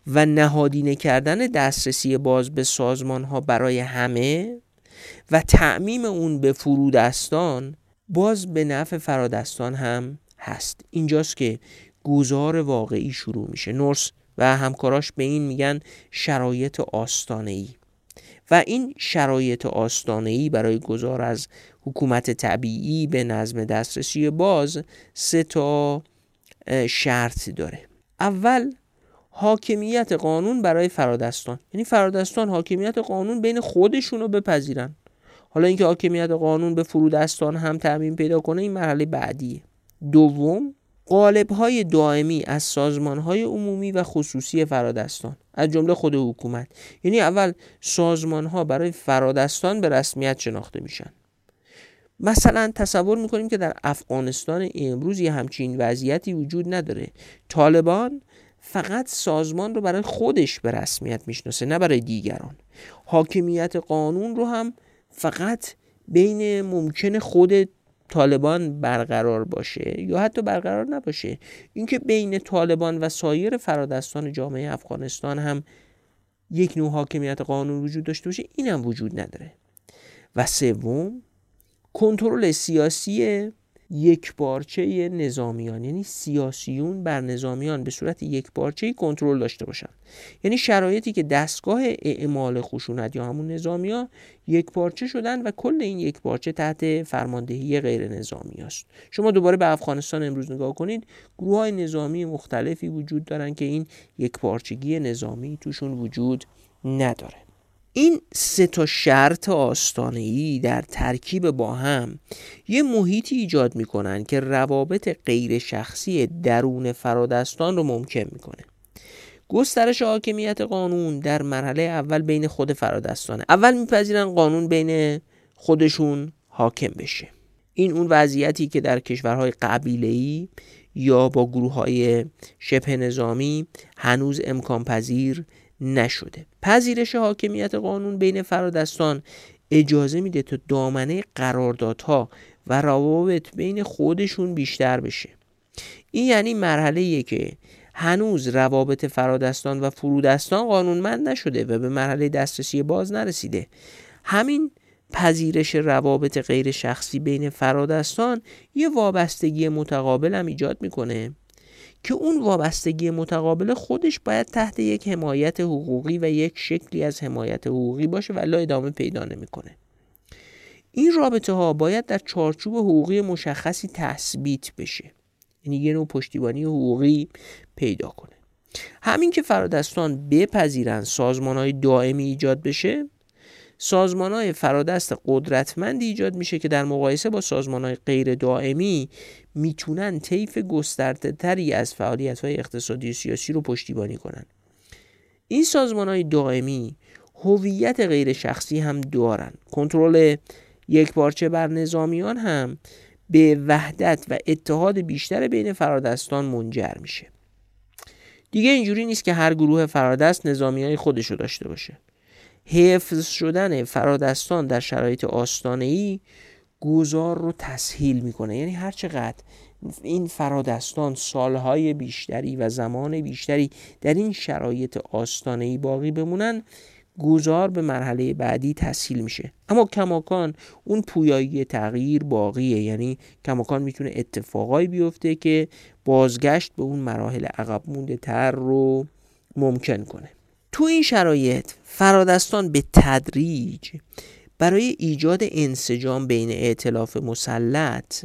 و نهادینه کردن دسترسی باز به سازمانها برای همه و تعمیم اون به فرودستان باز به نفع فرادستان هم هست. اینجاست که گذار واقعی شروع میشه. نورث و همکاراش به این میگن شرایط آستانه‌ای و این شرایط آستانه‌ای برای گذار از حکومت طبیعی به نظم دسترسی باز سه تا شرط داره. اول حاکمیت قانون برای فرادستان، یعنی فرادستان حاکمیت قانون بین خودشونو بپذیرن. حالا اینکه حاکمیت قانون به فرودستان هم تعمیم پیدا کنه این مرحله بعدیه. دوم قالب‌های دائمی از سازمان‌های عمومی و خصوصی فرادستان از جمله خود حکومت، یعنی اول سازمان‌ها برای فرادستان به رسمیت شناخته میشن. مثلا تصور می‌کنیم که در افغانستان امروز یه همچین وضعیتی وجود نداره. طالبان فقط سازمان رو برای خودش به رسمیت میشناسه نه برای دیگران. حاکمیت قانون رو هم فقط بین ممکن خود طالبان برقرار باشه یا حتی برقرار نباشه. اینکه بین طالبان و سایر فرادستان جامعه افغانستان هم یک نوع حاکمیت قانون وجود داشته باشه این هم وجود نداره. و سوم کنترل سیاسی یکپارچه نظامیان، یعنی سیاسیون بر نظامیان به صورت یکپارچه کنترل داشته باشن، یعنی شرایطی که دستگاه اعمال خشونت یا همون نظامیان یکپارچه شدن و کل این یکپارچه تحت فرماندهی غیر نظامی است. شما دوباره به افغانستان امروز نگاه کنید، گروه‌های نظامی مختلفی وجود دارن که این یکپارچگی نظامی توشون وجود نداره. این سه تا شرط آستانه‌ای در ترکیب با هم یه محیطی ایجاد میکنن که روابط غیر شخصی درون فرادستان رو ممکن میکنه. گسترش حاکمیت قانون در مرحله اول بین خود فرادستانه. اول میپذیرن قانون بین خودشون حاکم بشه. این اون وضعیتی که در کشورهای قبیله‌ای یا با گروه‌های شبه نظامی هنوز امکان پذیر نشده. پذیرش حاکمیت قانون بین فرادستان اجازه میده تا دامنه قراردادها و روابط بین خودشون بیشتر بشه. این یعنی مرحله‌ایه که هنوز روابط فرادستان و فرودستان قانونمند نشده و به مرحله دسترسی باز نرسیده. همین پذیرش روابط غیر شخصی بین فرادستان یه وابستگی متقابل هم ایجاد میکنه که اون وابستگی متقابل خودش باید تحت یک حمایت حقوقی و یک شکلی از حمایت حقوقی باشه ولی ادامه پیدا نمیکنه. این رابطه ها باید در چارچوب حقوقی مشخصی تثبیت بشه، یعنی یه نوع پشتیبانی حقوقی پیدا کنه. همین که فرادستان بپذیرن سازمان‌های دائمی ایجاد بشه، سازمان‌های فرادست قدرتمندی ایجاد میشه که در مقایسه با سازمان‌های غیر دائمی میتونن طیف گسترده‌تری از فعالیت‌های اقتصادی و سیاسی رو پشتیبانی کنن. این سازمان‌های دائمی هویت غیر شخصی هم دارن. کنترل یکپارچه بر نظامیان هم به وحدت و اتحاد بیشتر بین فرادستان منجر میشه. دیگه اینجوری نیست که هر گروه فرادست نظامیای خودشو داشته باشه. حفظ شدن فرادستان در شرایط آستانه‌ای گذار رو تسهیل میکنه، یعنی هر چقدر این فرادستان سالهای بیشتری و زمان بیشتری در این شرایط آستانه‌ای باقی بمونن، گذار به مرحله بعدی تسهیل میشه. اما کماکان اون پویایی تغییر باقیه، یعنی کماکان میتونه اتفاقایی بیفته که بازگشت به اون مراحل عقب مونده تر رو ممکن کنه. تو این شرایط فرادستان به تدریج برای ایجاد انسجام بین ائتلاف مسلط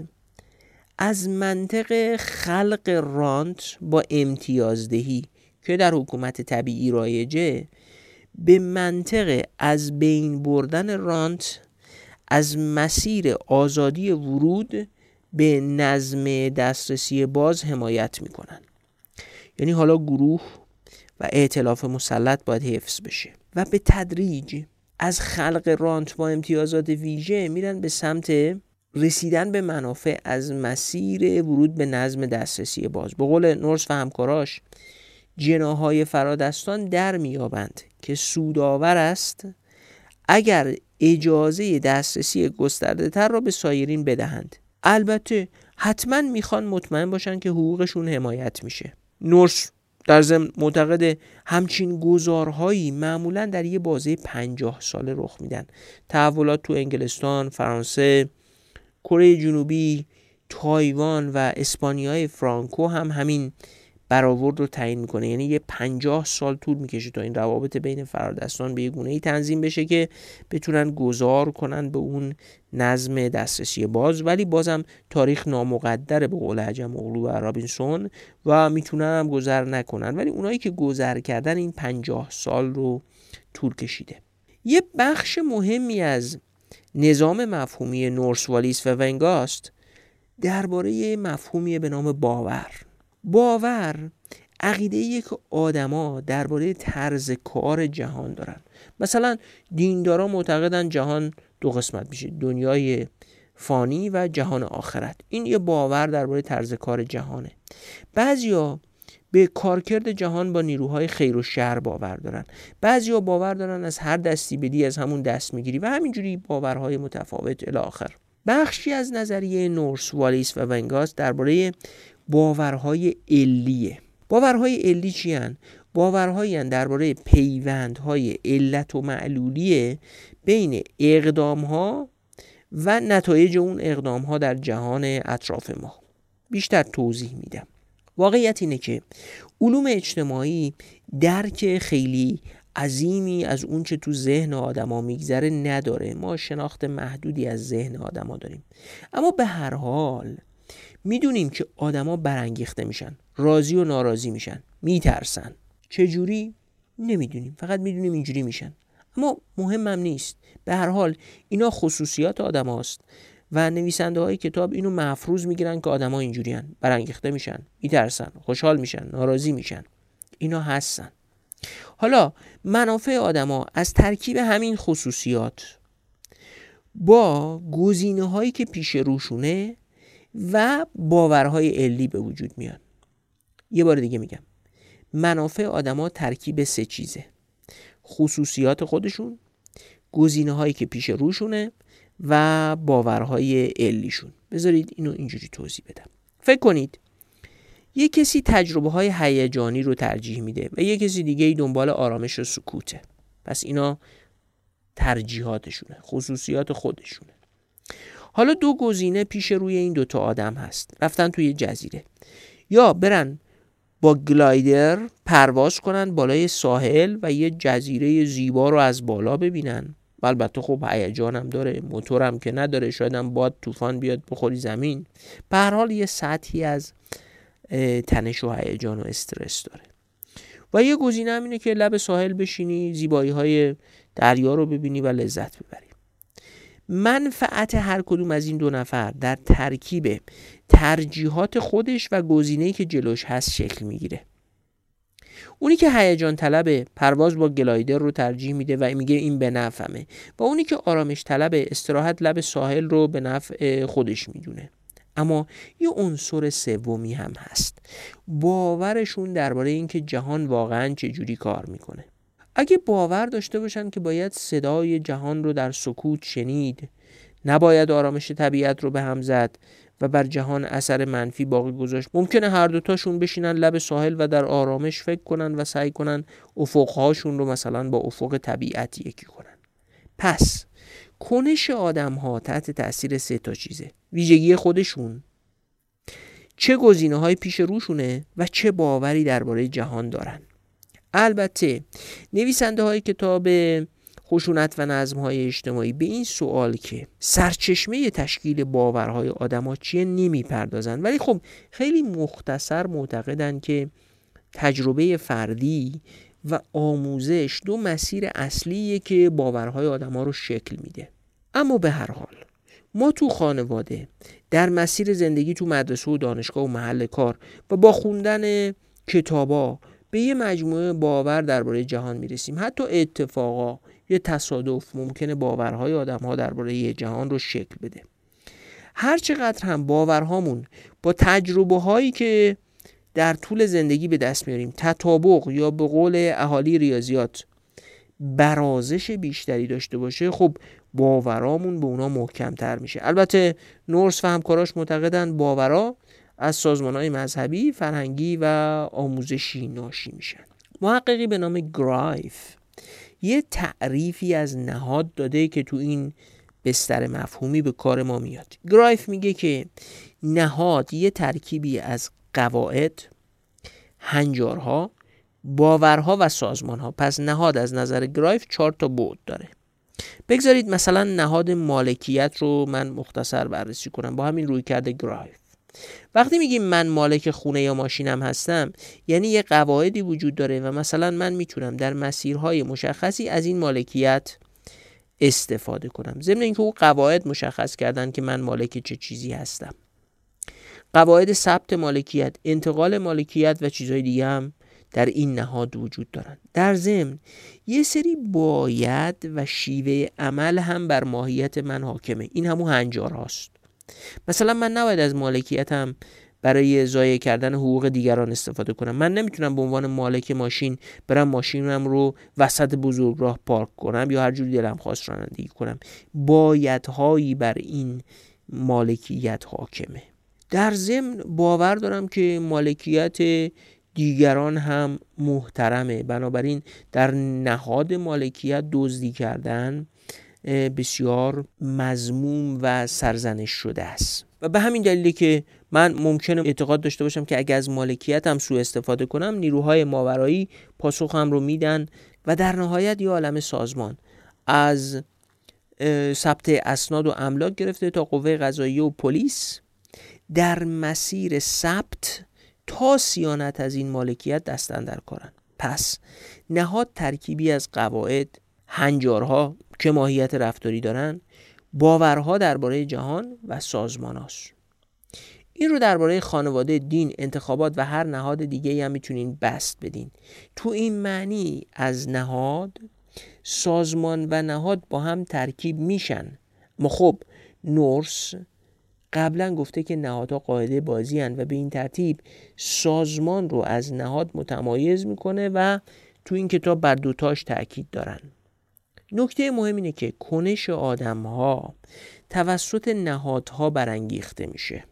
از منطق خلق رانت با امتیازدهی که در حکومت طبیعی رایجه به منطق از بین بردن رانت از مسیر آزادی ورود به نظم دسترسی باز حمایت میکنن. یعنی حالا گروه و ائتلاف مسلط باید حفظ بشه و به تدریج از خلق رانت با امتیازات ویژه میرن به سمت رسیدن به منافع از مسیر ورود به نظم دسترسی باز. به قول نورث و همکاراش، جناح‌های فرادستان در میابند که سودآور است اگر اجازه دسترسی گسترده تر را به سایرین بدهند. البته حتما میخوان مطمئن باشن که حقوقشون حمایت میشه. نورث در ضمن معتقد همچین گذارهایی معمولا در یه بازه پنجاه ساله رخ میدن. تحولات تو انگلستان، فرانسه، کره جنوبی، تایوان و اسپانیای فرانکو هم همین برآورد رو تعیین میکنه. یعنی یه پنجاه سال طول میکشه تا این روابط بین فرادستان به یه گونه‌ای تنظیم بشه که بتونن گذار کنن به اون نظم دسترسی باز، ولی بازم تاریخ نامقدره به قول عجم اغلو و رابینسون و میتونن هم گذر نکنن، ولی اونایی که گذر کردن این پنجاه سال رو طول کشیده. یه بخش مهمی از نظام مفهومی نورث، والیس و وینگاست درباره مفهومی به نام باور. باور عقیده‌ایه که آدما درباره طرز کار جهان دارن. مثلا دیندارا معتقدن جهان دو قسمت میشه، دنیای فانی و جهان آخرت. این یه باور درباره طرز کار جهانه. بعضیا به کارکرد جهان با نیروهای خیر و شر باور دارن. بعضیا باور دارن از هر دستی بدی از همون دست میگیری و همینجوری باورهای متفاوت الی آخر. بخشی از نظریه نورث، والیس و وینگاست درباره باورهای علیه. باورهای علی چی هن؟ باورهایی هن درباره پیوندهای علت و معلولیه بین اقدامها و نتایج اون اقدامها در جهان اطراف ما. بیشتر توضیح میدم. واقعیت اینه که علوم اجتماعی درک خیلی عظیمی از اون چه تو ذهن آدما میگذره نداره. ما شناخت محدودی از ذهن آدما داریم، اما به هر حال میدونیم که آدما برانگیخته میشن، راضی و ناراضی میشن، میترسن. چجوری؟ نمیدونیم، فقط میدونیم اینجوری میشن. اما مهمم نیست. به هر حال اینا خصوصیات آدماست و نویسنده های کتاب اینو مفروض میگیرن که آدما اینجوریان، برانگیخته میشن، میترسن، خوشحال میشن، ناراضی میشن. اینا هستن. حالا منافع آدما از ترکیب همین خصوصیات با گزینه‌هایی که پیش روشونه و باورهای علی به وجود میاد. یه بار دیگه میگم، منافع آدما ترکیب سه چیزه: خصوصیات خودشون، گزینه‌هایی که پیش روشونه و باورهای علیشون. بذارید اینو اینجوری توضیح بدم. فکر کنید یه کسی تجربه های هیجانی رو ترجیح میده و یه کسی دیگه ای دنبال آرامش و سکوته. پس اینا ترجیحاتشونه، خصوصیات خودشونه. حالا دو گزینه پیش روی این دوتا آدم هست. رفتن توی جزیره، یا برن با گلایدر پرواز کنن بالای ساحل و یه جزیره زیبا رو از بالا ببینن. البته خب هیجانم داره، موتورم که نداره، شایدم باد طوفان بیاد بخوری زمین. به هر حال یه سطحی از تنش و هیجان و استرس داره. و یه گزینه هم اینه که لب ساحل بشینی، زیبایی‌های دریا رو ببینی و لذت ببری. منفعت هر کدوم از این دو نفر در ترکیب ترجیحات خودش و گزینه‌ای که جلوش هست شکل میگیره. اونی که هیجان طلبه پرواز با گلایدر رو ترجیح میده و میگه این به نفعمه، و اونی که آرامش طلبه استراحت لب ساحل رو به نفع خودش میدونه. اما یه عنصر سومی هم هست، باورشون درباره اینکه جهان واقعاً چجوری کار میکنه. اگه باور داشته باشن که باید صدای جهان رو در سکوت شنید، نباید آرامش طبیعت رو به هم زد و بر جهان اثر منفی باقی گذاشت، ممکنه هر دوتاشون بشینن لب ساحل و در آرامش فکر کنن و سعی کنن افقهاشون رو مثلا با افق طبیعت یکی کنن. پس کنش آدم ها تحت تأثیر سه تا چیزه: ویژگی خودشون، چه گزینه های پیش روشونه و چه باوری درباره جهان دارن. البته نویسنده های کتاب خشونت و نظمهای اجتماعی به این سوال که سرچشمه تشکیل باورهای آدم‌ها چیه نمی‌پردازن، ولی خب خیلی مختصر معتقدن که تجربه فردی و آموزش دو مسیر اصلیه که باورهای آدم‌ها رو شکل میده. اما به هر حال ما تو خانواده، در مسیر زندگی تو مدرسه و دانشگاه و محل کار و با خوندن کتابا به یه مجموعه باور درباره جهان میرسیم. حتی اتفاقا یه تصادف ممکنه باورهای آدم‌ها درباره یه جهان رو شکل بده. هر چقدر هم باورهامون با تجربه‌هایی که در طول زندگی به دست میاریم تطابق یا به قول اهالی ریاضیات برازش بیشتری داشته باشه، خب باورامون به اونا محکم‌تر میشه. البته نورث و همکاراش معتقدن باورها از سازمان‌های مذهبی، فرهنگی و آموزشی ناشی میشن. محققی به نام گرایف یه تعریفی از نهاد داده که تو این بستر مفهومی به کار ما میاد. گرایف میگه که نهاد یه ترکیبی از قواعد، هنجارها، باورها و سازمانها. پس نهاد از نظر گرایف چهار تا بعد داره. بگذارید مثلا نهاد مالکیت رو من مختصر بررسی کنم با همین رویکرد گرایف. وقتی میگیم من مالک خونه یا ماشینم هستم، یعنی یه قواعدی وجود داره و مثلا من میتونم در مسیرهای مشخصی از این مالکیت استفاده کنم، ضمن اینکه اون قواعد مشخص کردن که من مالک چه چیزی هستم. قواعد ثبت مالکیت، انتقال مالکیت و چیزهای دیگه هم در این نهاد وجود دارن. در ضمن یه سری باید و شیوه عمل هم بر ماهیت من حاکمه. این همون هنجار هاست. مثلا من نباید از مالکیتم برای ضایع کردن حقوق دیگران استفاده کنم. من نمیتونم به عنوان مالک ماشین برم ماشینم رو وسط بزرگراه پارک کنم یا هر جور دلم خواست رانندگی کنم. بایدهایی بر این مالکیت حاکمه. در ضمن باور دارم که مالکیت دیگران هم محترمه، بنابراین در نهاد مالکیت دزدی کردن بسیار مذموم و سرزنش شده است. و به همین دلیله که من ممکنه اعتقاد داشته باشم که اگر از مالکیتم سوء استفاده کنم، نیروهای ماورایی پاسخم رو میدن. و در نهایت یه عالم سازمان، از ثبت اسناد و املاک گرفته تا قوه قضاییه و پلیس، در مسیر ثبت تا صیانت از این مالکیت دست اندر کارن. پس نهاد ترکیبی از قواعد، هنجارها که ماهیت رفتاری دارن، باورها درباره جهان و سازمان‌هاست. این رو درباره خانواده، دین، انتخابات و هر نهاد دیگه‌ای هم میتونین بست بدین. تو این معنی از نهاد، سازمان و نهاد با هم ترکیب میشن. ما خب نورث قبلا گفته که نهادها قاعده بازی هن و به این ترتیب سازمان رو از نهاد متمایز میکنه و تو این کتاب بر دوتاش تأکید دارن. نکته مهم اینه که کنش آدم ها توسط نهادها برانگیخته میشه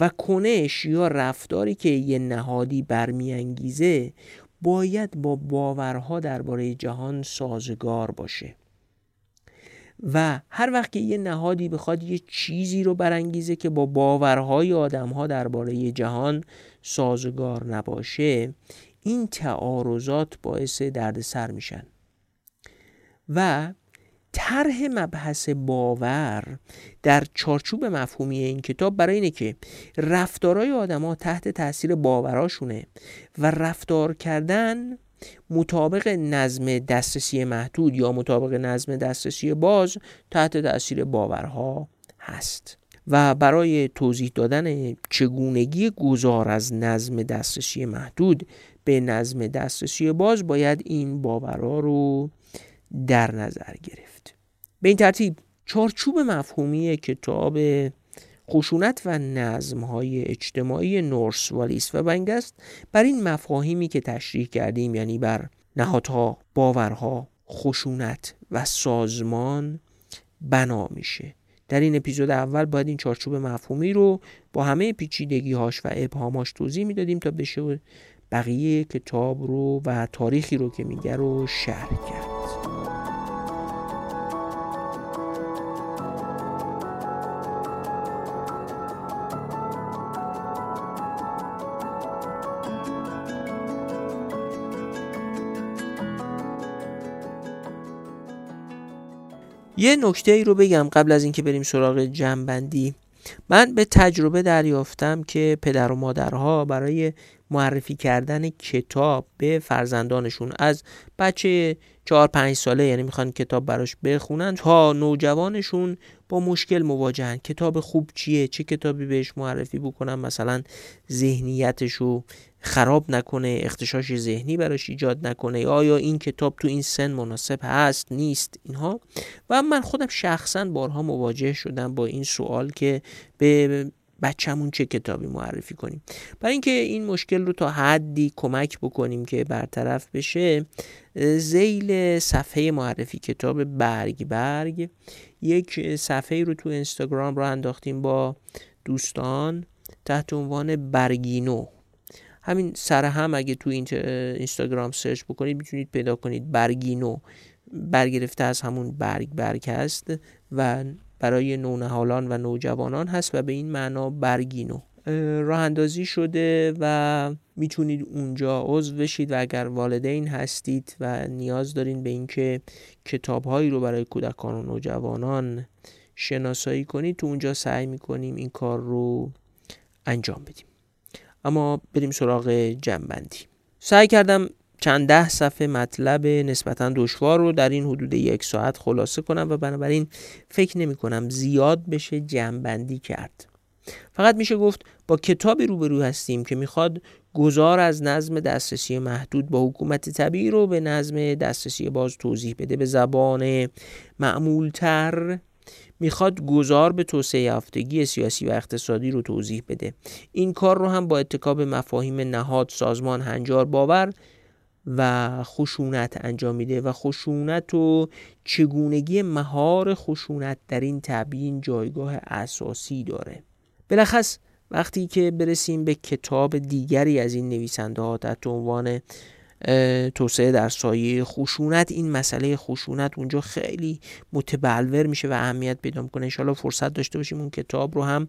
و کنش یا رفتاری که یه نهادی برمیانگیزه باید با باورها درباره جهان سازگار باشه و هر وقت که یه نهادی بخواد یه چیزی رو برانگیزه که با باورهای آدم‌ها درباره جهان سازگار نباشه، این تعارضات باعث دردسر میشن و طرح مبحث باور در چارچوب مفهومی این کتاب برای اینه که رفتارهای آدم‌ها تحت تاثیر باوراشونه و رفتار کردن مطابق نظم دسترسی محدود یا مطابق نظم دسترسی باز تحت تاثیر باورها هست و برای توضیح دادن چگونگی گذار از نظم دسترسی محدود به نظم دسترسی باز باید این باورها رو در نظر گرفت. به این ترتیب چارچوب مفهومی کتاب خشونت و نظمهای اجتماعی نورث، والیس و بینگست بر این مفاهیمی که تشریح کردیم، یعنی بر نهادها، باورها، خشونت و سازمان بنا میشه. در این اپیزود اول باید این چارچوب مفهومی رو با همه پیچیدگی‌هاش و ابهاماش توضیح میدادیم تا بشه بقیه کتاب رو و تاریخی رو که میگه رو شرح کرد. یه نکته ای رو بگم قبل از اینکه بریم سراغ جمع‌بندی. من به تجربه دریافتم که پدر و مادرها برای معرفی کردن کتاب به فرزندانشون از بچه چهار پنج ساله، یعنی میخوان کتاب براش بخونن، تا نوجوانشون با مشکل مواجهن. کتاب خوب چیه؟ چه کتابی بهش معرفی بکنن مثلا ذهنیتشو خراب نکنه، اختشاش ذهنی براش ایجاد نکنه، آیا این کتاب تو این سن مناسب هست نیست، اینها. و من خودم شخصا بارها مواجه شدم با این سوال که به بچه‌مون چه کتابی معرفی کنیم. برای اینکه این مشکل رو تا حدی کمک بکنیم که برطرف بشه، ذیل صفحه معرفی کتاب برگ برگ یک صفحه رو تو اینستاگرام راه انداختیم با دوستان تحت عنوان برگینو. همین سر هم اگه تو اینستاگرام سرچ بکنید میتونید پیدا کنید. برگینو برگرفته از همون برگ برگ هست و برای نونهالان و نوجوانان هست و به این معنا برگینو راه اندازی شده و میتونید اونجا عضو بشید و اگر والدین هستید و نیاز دارین به اینکه کتاب‌هایی رو برای کودکان و نوجوانان شناسایی کنید، تو اونجا سعی میکنیم این کار رو انجام بدیم. اما بریم سراغ جمع‌بندی. سعی کردم چند ده صفحه مطلب نسبتاً دشوار رو در این حدود یک ساعت خلاصه کنم و بنابراین فکر نمی کنم زیاد بشه جمع‌بندی کرد. فقط میشه گفت با کتابی روبرو هستیم که میخواد گذار از نظم دسترسی محدود با حکومت طبیعی رو به نظم دسترسی باز توضیح بده. به زبان معمولتر میخواد گذار به توسعه یافتگی سیاسی و اقتصادی رو توضیح بده. این کار رو هم با اتکا به مفاهیم نهاد، سازمان، هنجار، باور و خشونت انجام میده و خشونت و چگونگی مهار خشونت در این تبیین جایگاه اساسی داره. بلخص وقتی که برسیم به کتاب دیگری از این نویسنده ها تحت عنوان توسعه در سایه خشونت، این مسئله خشونت اونجا خیلی متبلور میشه و اهمیت پیدا میکنه. انشالله فرصت داشته باشیم اون کتاب رو هم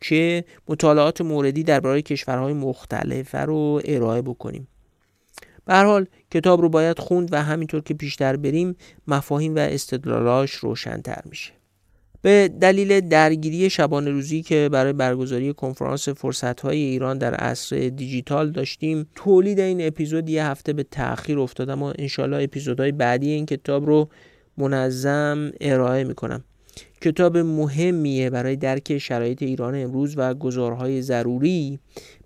که مطالعات موردی درباره کشورهای مختلف رو ارائه بکنیم. به هر حال کتاب رو باید خوند و همینطور که پیشتر بریم مفاهیم و استدلالاش روشن‌تر میشه. به دلیل درگیری شبانه روزی که برای برگزاری کنفرانس فرصت‌های ایران در عصر دیجیتال داشتیم، تولید این اپیزود یه هفته به تأخیر افتاد، اما انشالله اپیزودهای بعدی این کتاب رو منظم ارائه میکنم. کتاب مهمیه برای درک شرایط ایران امروز و گذارهای ضروری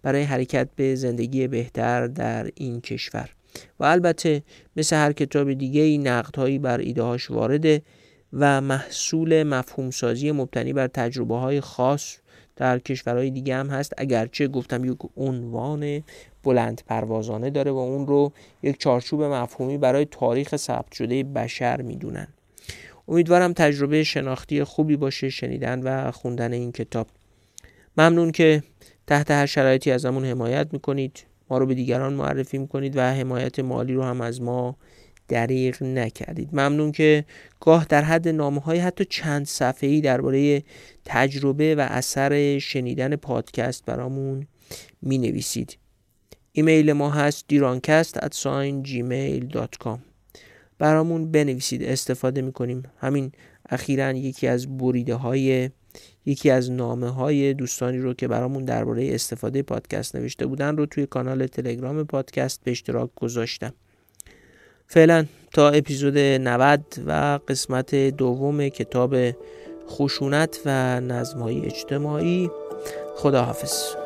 برای حرکت به زندگی بهتر در این کشور. و البته مثل هر کتاب دیگه‌ای نقدهایی بر ایده‌هاش وارده و محصول مفهومسازی مبتنی بر تجربه‌های خاص در کشورهای دیگه هم هست، اگرچه گفتم یک عنوان بلند پروازانه داره و اون رو یک چارچوب مفهومی برای تاریخ ثبت شده بشر میدونن. امیدوارم تجربه شناختی خوبی باشه شنیدن و خوندن این کتاب. ممنون که تحت هر شرایطی ازمون حمایت میکنید، ما رو به دیگران معرفی میکنید و حمایت مالی رو هم از ما دریغ نکردید. ممنون که گاه در حد نامه‌های حتی چند صفحه‌ای درباره تجربه و اثر شنیدن پادکست برامون می‌نویسید. ایمیل ما هست دیرانکست ات جیمیل دات کام. برامون بنویسید، استفاده می‌کنیم. همین اخیراً یکی از بریده‌های یکی از نامه‌های دوستانی رو که برامون درباره استفاده پادکست نوشته بودن رو توی کانال تلگرام پادکست به اشتراک گذاشتم. فعلا تا اپیزود نود و قسمت دوم کتاب خشونت و نظمهای اجتماعی، خداحافظ.